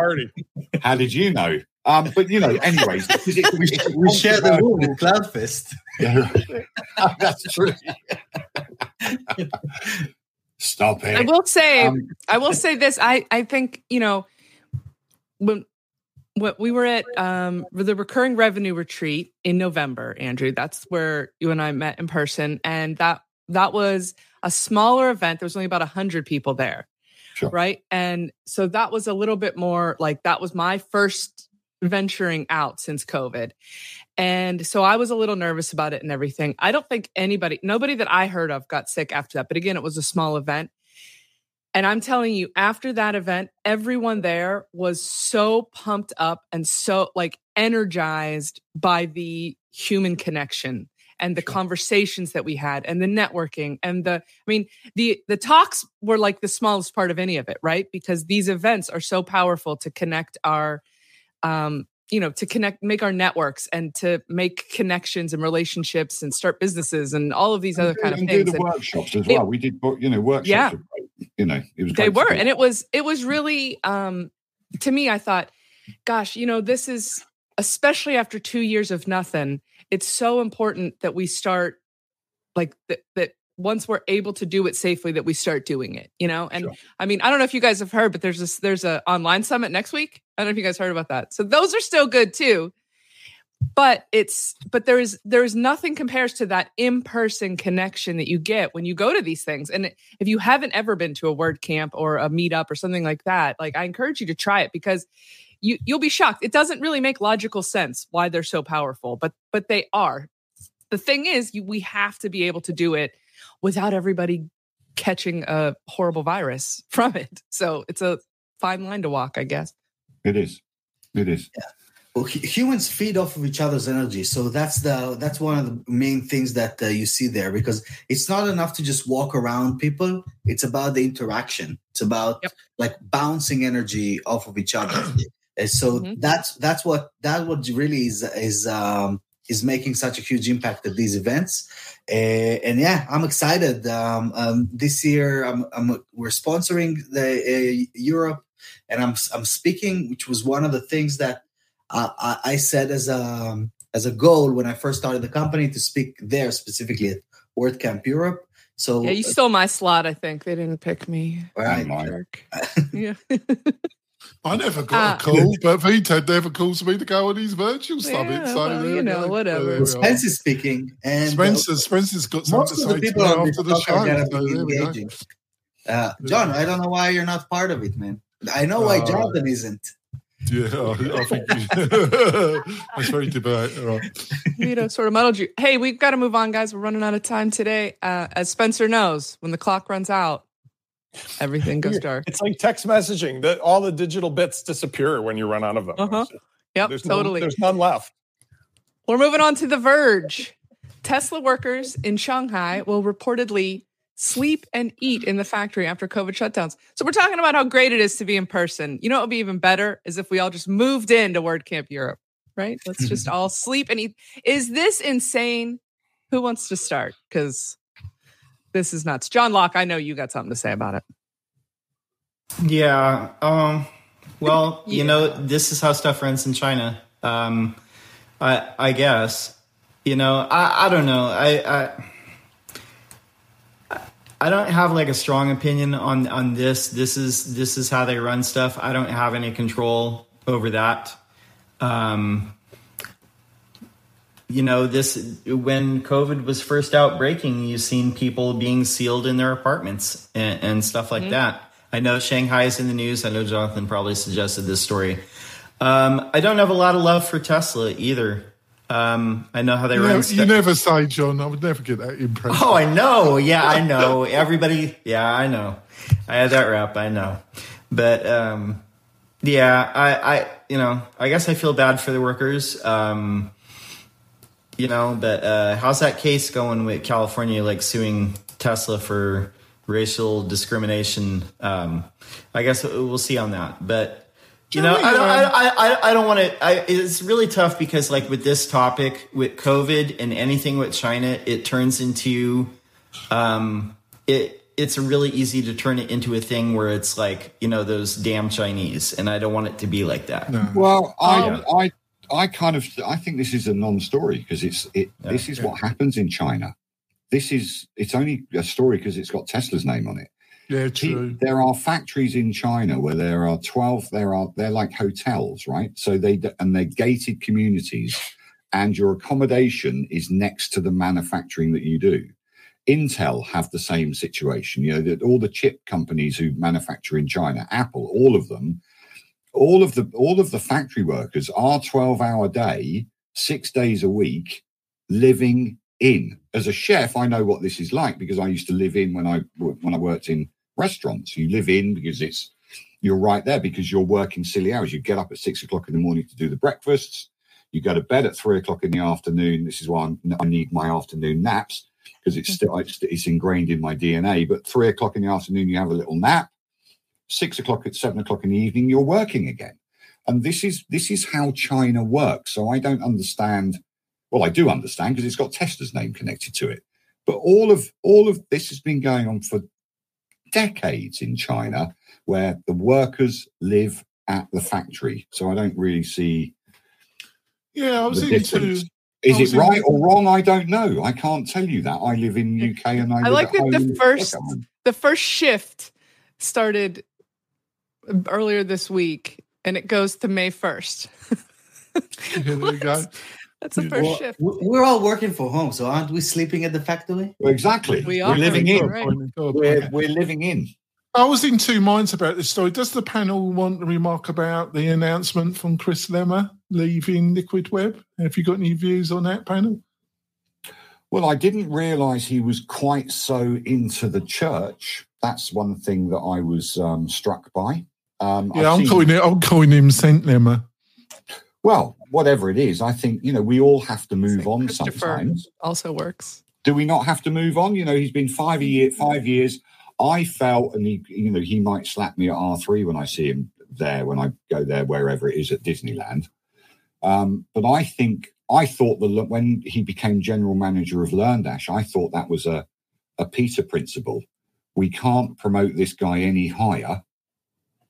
How did you know? Um, but you know, anyways, it, it, we, it, we share the room with Cloudfest. Yeah, that's true. Stop it. I will say, um, I will say this. I, I think you know when what we were at um, the recurring revenue retreat in November, Andrew. That's where you and I met in person, and that that was a smaller event. There was only about a hundred people there, sure. Right? And so that was a little bit more like that was my first venturing out since COVID. And so I was a little nervous about it and everything. I don't think anybody, nobody that I heard of got sick after that. But again, it was a small event. And I'm telling you, after that event, everyone there was so pumped up and so like energized by the human connection and the conversations that we had and the networking and the, I mean, the, the talks were like the smallest part of any of it, right? Because these events are so powerful to connect our Um, you know, to connect, make our networks and to make connections and relationships and start businesses and all of these and other do, kind of and things. Do the and workshops as it, well. We did, you know, workshops. Yeah. You know, it was they were. And it was, it was really, um, to me, I thought, gosh, you know, this is, especially after two years of nothing, it's so important that we start like th- that once we're able to do it safely, that we start doing it, you know? And sure. I mean, I don't know if you guys have heard, but there's this, there's a online summit next week. I don't know if you guys heard about that. So those are still good too, but it's, but there is, there is nothing compares to that in-person connection that you get when you go to these things. And if you haven't ever been to a WordCamp or a meetup or something like that, like I encourage you to try it because you, you'll be shocked. It doesn't really make logical sense why they're so powerful, but, but they are. The thing is you, we have to be able to do it without everybody catching a horrible virus from it. So it's a fine line to walk, I guess. It is. It is. Yeah. Well, humans feed off of each other's energy. So that's the that's one of the main things that uh, you see there, because it's not enough to just walk around people. It's about the interaction. It's about yep. like bouncing energy off of each other. And so mm-hmm. that's that's what that what really is is um is making such a huge impact at these events. Uh, and yeah, I'm excited. Um, um, this year, I'm, I'm, we're sponsoring the uh, Europe, and I'm I'm speaking, which was one of the things that uh, I, I set as a, as a goal when I first started the company, to speak there specifically at WordCamp Europe. So yeah, you stole my slot, I think. They didn't pick me. Right. Yeah. I never got uh, a call, but Vito never calls me to go on these virtual summits. Yeah, so well, you know, go. Whatever. So Spencer's speaking. And Spencer, uh, Spencer's got something to say to me after the show. So go. uh, John, I don't know why you're not part of it, man. I know why uh, Jonathan isn't. Yeah, I, I think you, that's very debate. All right. Vito sort of muddled you. Hey, we've got to move on, guys. We're running out of time today. Uh, as Spencer knows, when the clock runs out, everything goes dark. It's like text messaging. That all the digital bits disappear when you run out of them. Uh-huh. Yep, there's totally. No, there's none left. We're moving on to The Verge. Tesla workers in Shanghai will reportedly sleep and eat in the factory after COVID shutdowns. So we're talking about how great it is to be in person. You know what would be even better is if we all just moved into WordCamp Europe, right? Let's just all sleep and eat. Is this insane? Who wants to start? Because... this is nuts. John Locke, I know you got something to say about it. Yeah. Um, well, yeah. You know, this is how stuff runs in China. Um, I, I guess, you know, I, I don't know. I, I I don't have like a strong opinion on, on this. This is this is how they run stuff. I don't have any control over that. Um, You know, this when COVID was first outbreaking, you've seen people being sealed in their apartments and, and stuff like mm-hmm. that. I know Shanghai is in the news. I know Jonathan probably suggested this story. Um, I don't have a lot of love for Tesla either. Um, I know how they you run. Never, you never say, John. I would never get that impression. Oh, I know. Yeah, I know. Everybody. Yeah, I know. I had that rap. I know. But um, yeah, I, I, you know, I guess I feel bad for the workers. Um, you know, but uh, how's that case going with California, like suing Tesla for racial discrimination? Um, I guess we'll see on that. But, you know, I don't, I, I, I don't want to. It's really tough because, like, with this topic, with COVID and anything with China, it turns into um, it. It's really easy to turn it into a thing where it's like, you know, those damn Chinese, and I don't want it to be like that. No. Well, I, yeah. I, I kind of, I think this is a non-story because it's, it, yeah. this is yeah. what happens in China. This is, it's only a story because it's got Tesla's name on it. Yeah, true. He, there are factories in China where there are twelve, there are, they're like hotels, right? So they, and they're gated communities, and your accommodation is next to the manufacturing that you do. Intel have the same situation, you know, that all the chip companies who manufacture in China, Apple, all of them, all of the all of the factory workers are twelve-hour day, six days a week, living in. As a chef, I know what this is like because I used to live in when I when I worked in restaurants. You live in because it's you're right there because you're working silly hours. You get up at six o'clock in the morning to do the breakfasts. You go to bed at three o'clock in the afternoon. This is why I'm, I need my afternoon naps. Because it's still it's ingrained in my D N A. But three o'clock in the afternoon, you have a little nap. Six o'clock at seven o'clock in the evening, you're working again. And this is this is how China works. So I don't understand. Well, I do understand because it's got Tesla's name connected to it. But all of all of this has been going on for decades in China, where the workers live at the factory. So I don't really see. Yeah, I was thinking too. Is it right or wrong? I don't know. I can't tell you that. I live in U K and I. I live like at that home. the first the first shift started earlier this week, and it goes to May first. There we go. That's the first well, shift. We're all working from home, so aren't we sleeping at the factory? Well, exactly. We are we're living in. Right. We're, we're living in. I was in two minds about this story. Does the panel want to remark about the announcement from Chris Lemmer leaving Liquid Web? Have you got any views on that, panel? Well, I didn't realise he was quite so into the church. That's one thing that I was um, struck by. Um, yeah, I'm, seen... calling it, I'm calling him Saint Lemmer. Well, whatever it is, I think, you know, we all have to move Saint on sometimes. Also works. Do we not have to move on? You know, he's been five a year, five years... I felt, and he, you know, he might slap me at R three when I see him there, when I go there, wherever it is at Disneyland. Um, but I think, I thought that when he became general manager of LearnDash, I thought that was a, a Peter principle. We can't promote this guy any higher,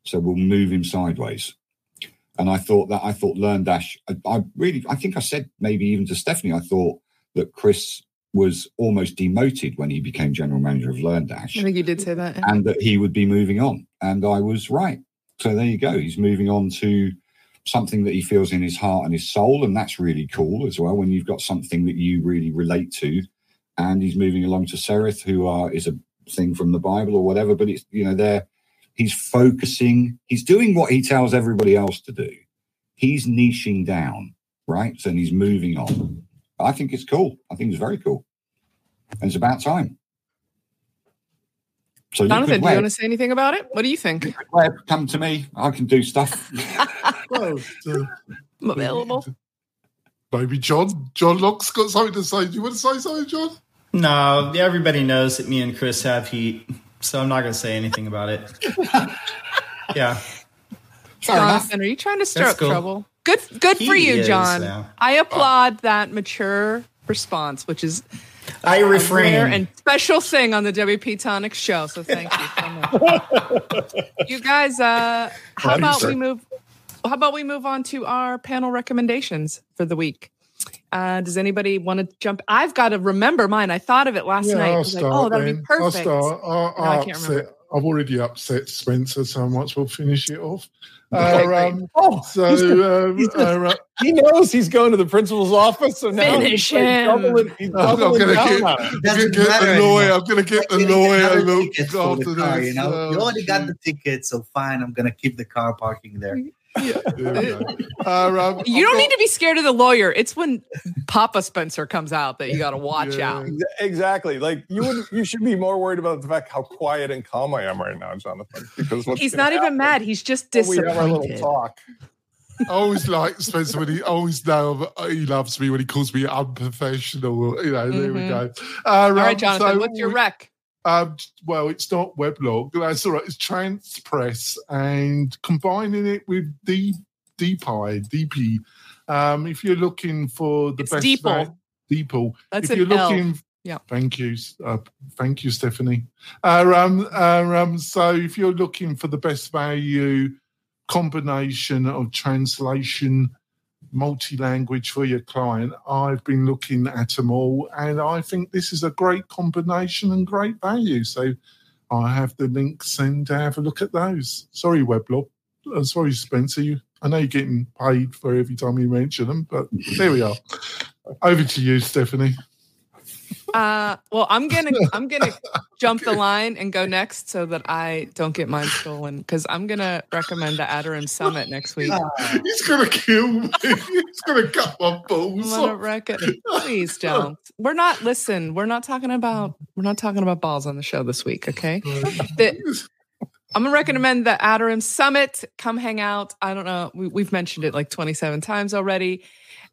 so we'll move him sideways. And I thought that, I thought LearnDash, I, I really, I think I said maybe even to Stephanie, I thought that Chris was almost demoted when he became general manager of LearnDash. I think you did say that. Yeah. And that he would be moving on. And I was right. So there you go. He's moving on to something that he feels in his heart and his soul. And that's really cool as well when you've got something that you really relate to. And he's moving along to Sereth, who are, is a thing from the Bible or whatever. But it's, you know, there he's focusing. He's doing what he tells everybody else to do. He's niching down, right? So he's moving on. I think it's cool. I think it's very cool. And it's about time. So Jonathan, do you want to say anything about it? What do you think? Web, come to me. I can do stuff. Well, uh, I'm available. Maybe John. John Locke's got something to say. Do you want to say something, John? No, everybody knows that me and Chris have heat, so I'm not going to say anything about it. Yeah. Jonathan, are you trying to stir That's up cool. trouble? Good good he for you, is, John. Now. I applaud that mature response, which is I a refrain. rare and special thing on the W P Tonic show. So thank you so much. You guys, uh, how Thank about you, we move how about we move on to our panel recommendations for the week? Uh, does anybody want to jump? I've got to remember mine. I thought of it last yeah, night. I was start, like, oh, that'd then. be perfect. I'll start. I'll, I'll no, I can't remember. I've already upset Spencer, so I might as well finish it off. Uh, um, oh, so he's the, um, he's the, uh, he knows he's going to the principal's office, so now finish he's him. Doubling, he's doubling I'm going to get the lawyer. I'm going to get the lawyer. Look after car, this. You know? oh, you already geez. got the ticket, so fine. I'm going to keep the car parking there. Yeah. there uh, um, you I've don't got, need to be scared of the lawyer. It's when Papa Spencer comes out that you got to watch yeah. out. Exactly. Like you would, you should be more worried about the fact how quiet and calm I am right now, Jonathan. Because what's he's not happen? even mad. He's just disappointed. Well, we have our little talk. I always like Spencer when he always know he loves me when he calls me unprofessional. You know, mm-hmm. There we go. Uh, all right, Jonathan, so what's your rec? Um, well, it's not Weblog. That's all right. It's TransPress and combining it with D DPI, D P. Um, if you're looking for the it's best, Deeple. Deeple. That's if you're L. looking. Yeah. Thank you. Uh, thank you, Stephanie. Uh, um, uh, um, so if you're looking for the best value combination of translation, multi-language for your client, I've been looking at them all, and I think this is a great combination and great value. So I have the links and have a look at those. Sorry, Weblog. Uh, sorry, Spencer. You, I know you're getting paid for every time you mention them, but there we are. Over to you, Stephanie. Uh, well, I'm gonna I'm gonna jump the line and go next so that I don't get mine stolen, because I'm gonna recommend the Atarim Summit next week. He's gonna kill me. He's gonna cut my balls. I'm gonna wreck it. Please don't. We're not. Listen, we're not talking about we're not talking about balls on the show this week. Okay. The, I'm gonna recommend the Atarim Summit. Come hang out. I don't know. We, we've mentioned it like twenty-seven times already.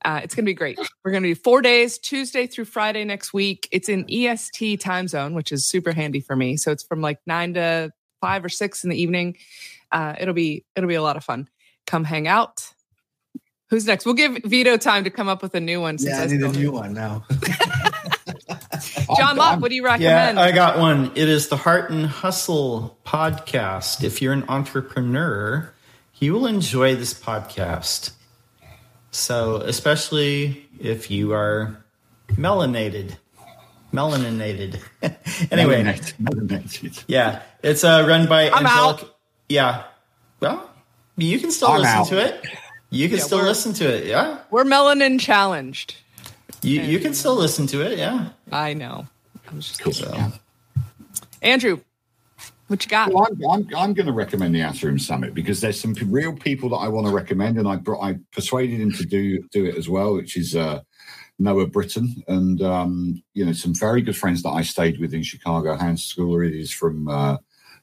Uh, it's going to be great. We're going to do four days, Tuesday through Friday next week. It's in E S T time zone, which is super handy for me. So it's from like nine to five or six in the evening. Uh, it'll be it'll be a lot of fun. Come hang out. Who's next? We'll give Vito time to come up with a new one. Since yeah, I, I need a new it. one now. John Locke, what do you recommend? Yeah, I got one. It is the Heart and Hustle podcast. If you're an entrepreneur, you will enjoy this podcast. So, especially if you are melanated, melanated. anyway, melanated, melanated. Yeah, it's uh, run by I'm Angelica. Out. Yeah, well, you can still I'm listen out. to it. You can yeah, still listen to it. Yeah, we're melanin challenged. You and you can still listen to it. Yeah, I know. I'm just cool. So. Yeah. Andrew, what you got? Well, I'm, I'm, I'm going to recommend the Atarim Summit because there's some p- real people that I want to recommend, and I brought, I persuaded him to do do it as well, which is uh, Noah Britton and um, you know, some very good friends that I stayed with in Chicago. Hans Schooler, it is from uh,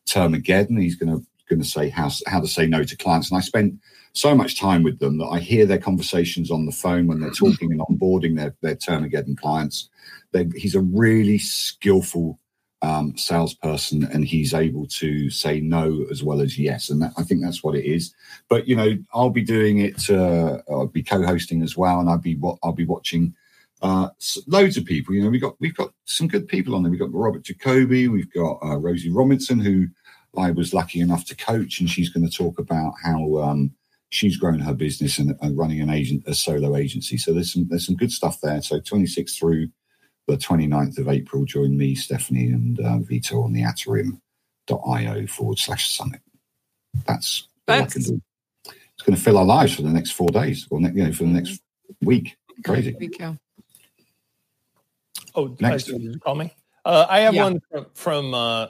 Termageddon. He's going to going to say how how to say no to clients, and I spent so much time with them that I hear their conversations on the phone when they're talking and onboarding their their Termageddon clients. They, he's a really skillful Um, salesperson, and he's able to say no as well as yes, and that, I think that's what it is. But you know, I'll be doing it. Uh, I'll be co-hosting as well, and I'll be what I'll be watching uh, loads of people. You know, we got we've got some good people on there. We've got Robert Jacoby, we've got uh, Rosie Robinson, who I was lucky enough to coach, and she's going to talk about how um, she's grown her business and, and running an agent, a solo agency. So there's some there's some good stuff there. So twenty-six through the twenty-ninth of April, join me, Stephanie, and uh, Vito on the Atarim dot io forward slash summit. That's all I can do. It's going to fill our lives for the next four days, or you know, for the next week. Crazy. Oh, next. Did you call me? Uh, I have yeah. one from, from uh,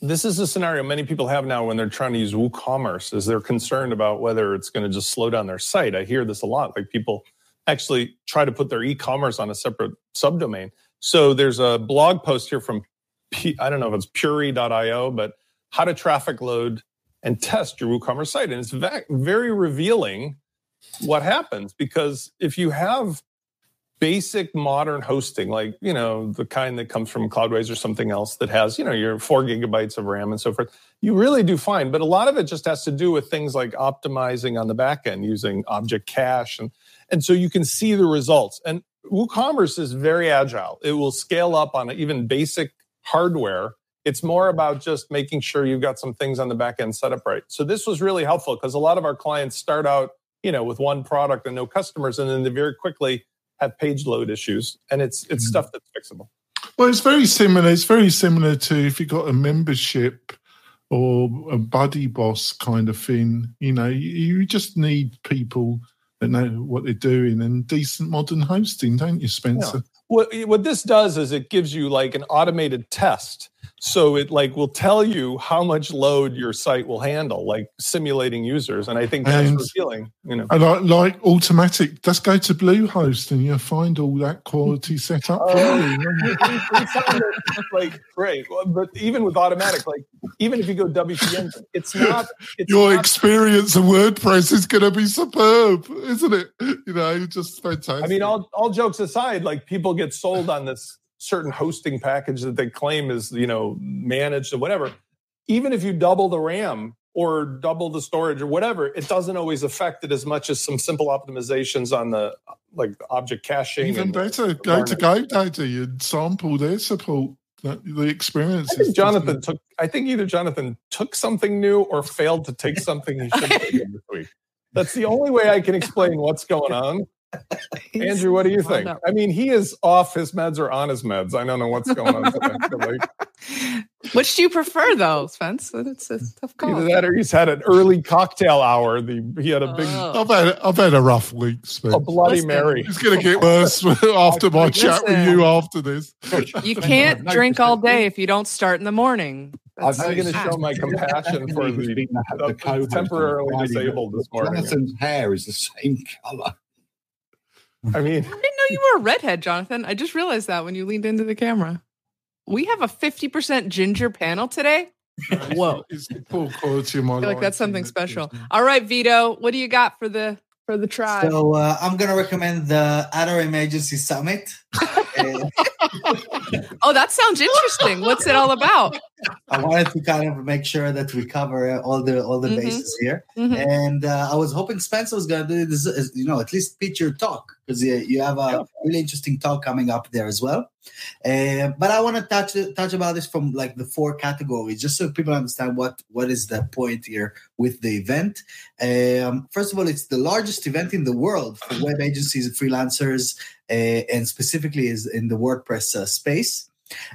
this is a scenario many people have now when they're trying to use WooCommerce, is they're concerned about whether it's going to just slow down their site. I hear this a lot. Like people actually try to put their e-commerce on a separate subdomain. So there's a blog post here from, P, I don't know if it's puri dot io, but how to traffic load and test your WooCommerce site. And it's va- very revealing what happens, because if you have basic modern hosting, like, you know, the kind that comes from Cloudways or something else that has, you know, your four gigabytes of RAM and so forth, you really do fine. But a lot of it just has to do with things like optimizing on the back end using object cache. And, and so you can see the results. And WooCommerce is very agile. It will scale up on even basic hardware. It's more about just making sure you've got some things on the back end set up right. So this was really helpful because a lot of our clients start out, you know, with one product and no customers, and then they very quickly have page load issues. And it's it's mm-hmm. stuff that's fixable. Well, it's very similar. It's very similar to if you've got a membership or a buddy boss kind of thing. You know, you just need people that know what they're doing and decent modern hosting, don't you, Spencer? Yeah. What, what this does is it gives you like an automated test So it like will tell you how much load your site will handle, like simulating users. And I think that's and, revealing. You know, and I like Automattic. Just go to Bluehost and you'll find all that quality set up. Uh, like great, but even with Automattic, like even if you go W P N, it's not. It's your not, experience of WordPress is going to be superb, isn't it? You know, just fantastic. I mean, all all jokes aside, like people get sold on this certain hosting package that they claim is, you know, managed or whatever. Even if you double the RAM or double the storage or whatever, it doesn't always affect it as much as some simple optimizations on the like object caching. Even and, better, go to GoDaddy and sample their support, the experience. I think Jonathan took. I think either Jonathan took something new or failed to take something he should have taken this week. That's the only way I can explain what's going on. Andrew, what do you think? I mean, he is off his meds or on his meds. I don't know what's going on. Which do you prefer, though, Spence? It's a tough call. Either that or he's had an early cocktail hour. The, he had a big... Oh. I've, had, I've had a rough week, Spence. A Bloody Listen. Mary. It's going to get worse after my Listen. chat with you after this. You can't drink all day if you don't start in the morning. That's I'm going to show my compassion for the, the, the temporarily disabled this morning. Jonathan's hair is the same color. I mean, I didn't know you were a redhead, Jonathan. I just realized that when you leaned into the camera. We have a fifty percent ginger panel today. Whoa. It's the poor quality of my life. I feel like that's something special. All right, Vito, what do you got for the for the tribe? So uh, I'm going to recommend the Atarim Agency Summit. Oh, that sounds interesting. What's it all about? I wanted to kind of make sure that we cover all the all the mm-hmm. bases here, mm-hmm. and uh, I was hoping Spencer was going to do this, you know, at least pitch your talk, because you, you have a really interesting talk coming up there as well. Uh, but I want to touch touch about this from like the four categories, just so people understand what what is the point here with the event. Um, first of all, it's the largest event in the world for web agencies and freelancers. Uh, and specifically is in the WordPress uh, space.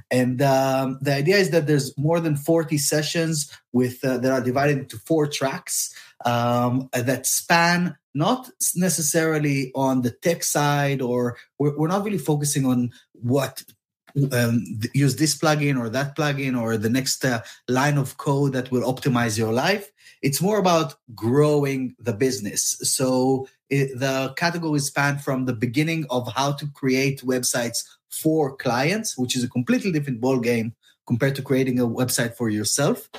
And um, the idea is that there's more than forty sessions with uh, that are divided into four tracks um, that span not necessarily on the tech side, or we're, we're not really focusing on what um, use this plugin or that plugin or the next uh, line of code that will optimize your life. It's more about growing the business. So it, the category span from the beginning of how to create websites for clients, which is a completely different ballgame compared to creating a website for yourself.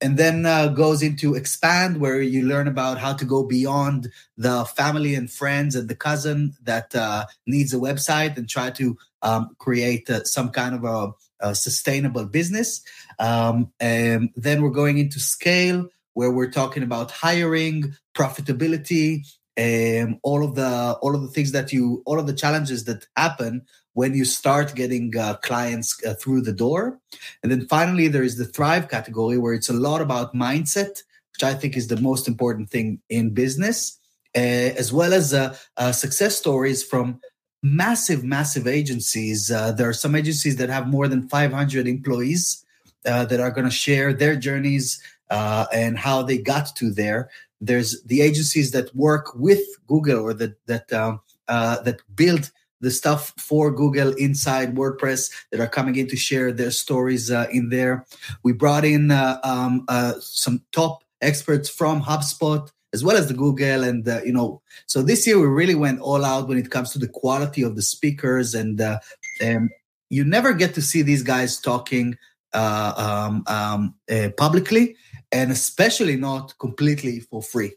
And then uh, goes into expand, where you learn about how to go beyond the family and friends and the cousin that uh, needs a website and try to um, create uh, some kind of a, a sustainable business. Um, and then we're going into scale, where we're talking about hiring, profitability, um, all of the all of the things that you, all of the challenges that happen when you start getting uh, clients uh, through the door. And then finally, there is the Thrive category, where it's a lot about mindset, which I think is the most important thing in business, uh, as well as uh, uh, success stories from massive, massive agencies. Uh, there are some agencies that have more than five hundred employees uh, that are going to share their journeys Uh, and how they got to there. There's the agencies that work with Google, or that that um, uh, that build the stuff for Google inside WordPress, that are coming in to share their stories uh, in there. We brought in uh, um, uh, some top experts from HubSpot, as well as the Google, and uh, you know. So this year we really went all out when it comes to the quality of the speakers, and uh, um, you never get to see these guys talking uh, um, um, uh, publicly. And especially not completely for free.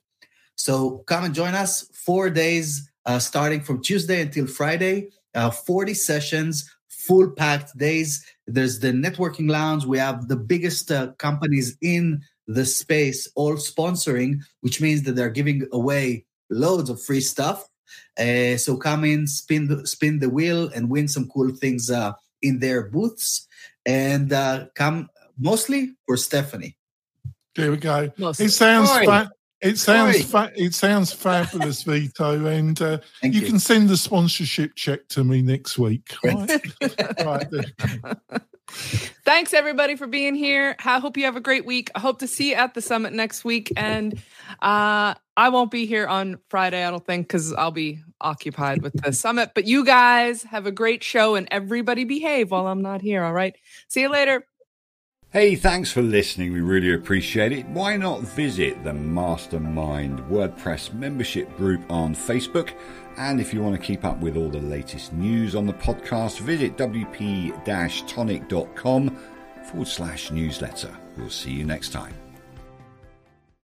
So come and join us. Four days, uh, starting from Tuesday until Friday. Uh, forty sessions, full packed days. There's the networking lounge. We have the biggest uh, companies in the space all sponsoring, which means that they're giving away loads of free stuff. Uh, so come in, spin the, spin the wheel, and win some cool things uh, in their booths. And uh, come mostly for Stephanie. There we go. Awesome. It sounds fa- it sounds fa- it sounds fabulous, Vito, and uh, you, you can send the sponsorship check to me next week. Right. Right, thanks everybody for being here. I hope you have a great week. I hope to see you at the summit next week, and uh, I won't be here on Friday, I don't think, because I'll be occupied with the summit. But you guys have a great show, and everybody behave while I'm not here. All right. See you later. Hey, thanks for listening. We really appreciate it. Why not visit the Mastermind WordPress membership group on Facebook? And if you want to keep up with all the latest news on the podcast, visit w p tonic dot com forward slash newsletter. We'll see you next time.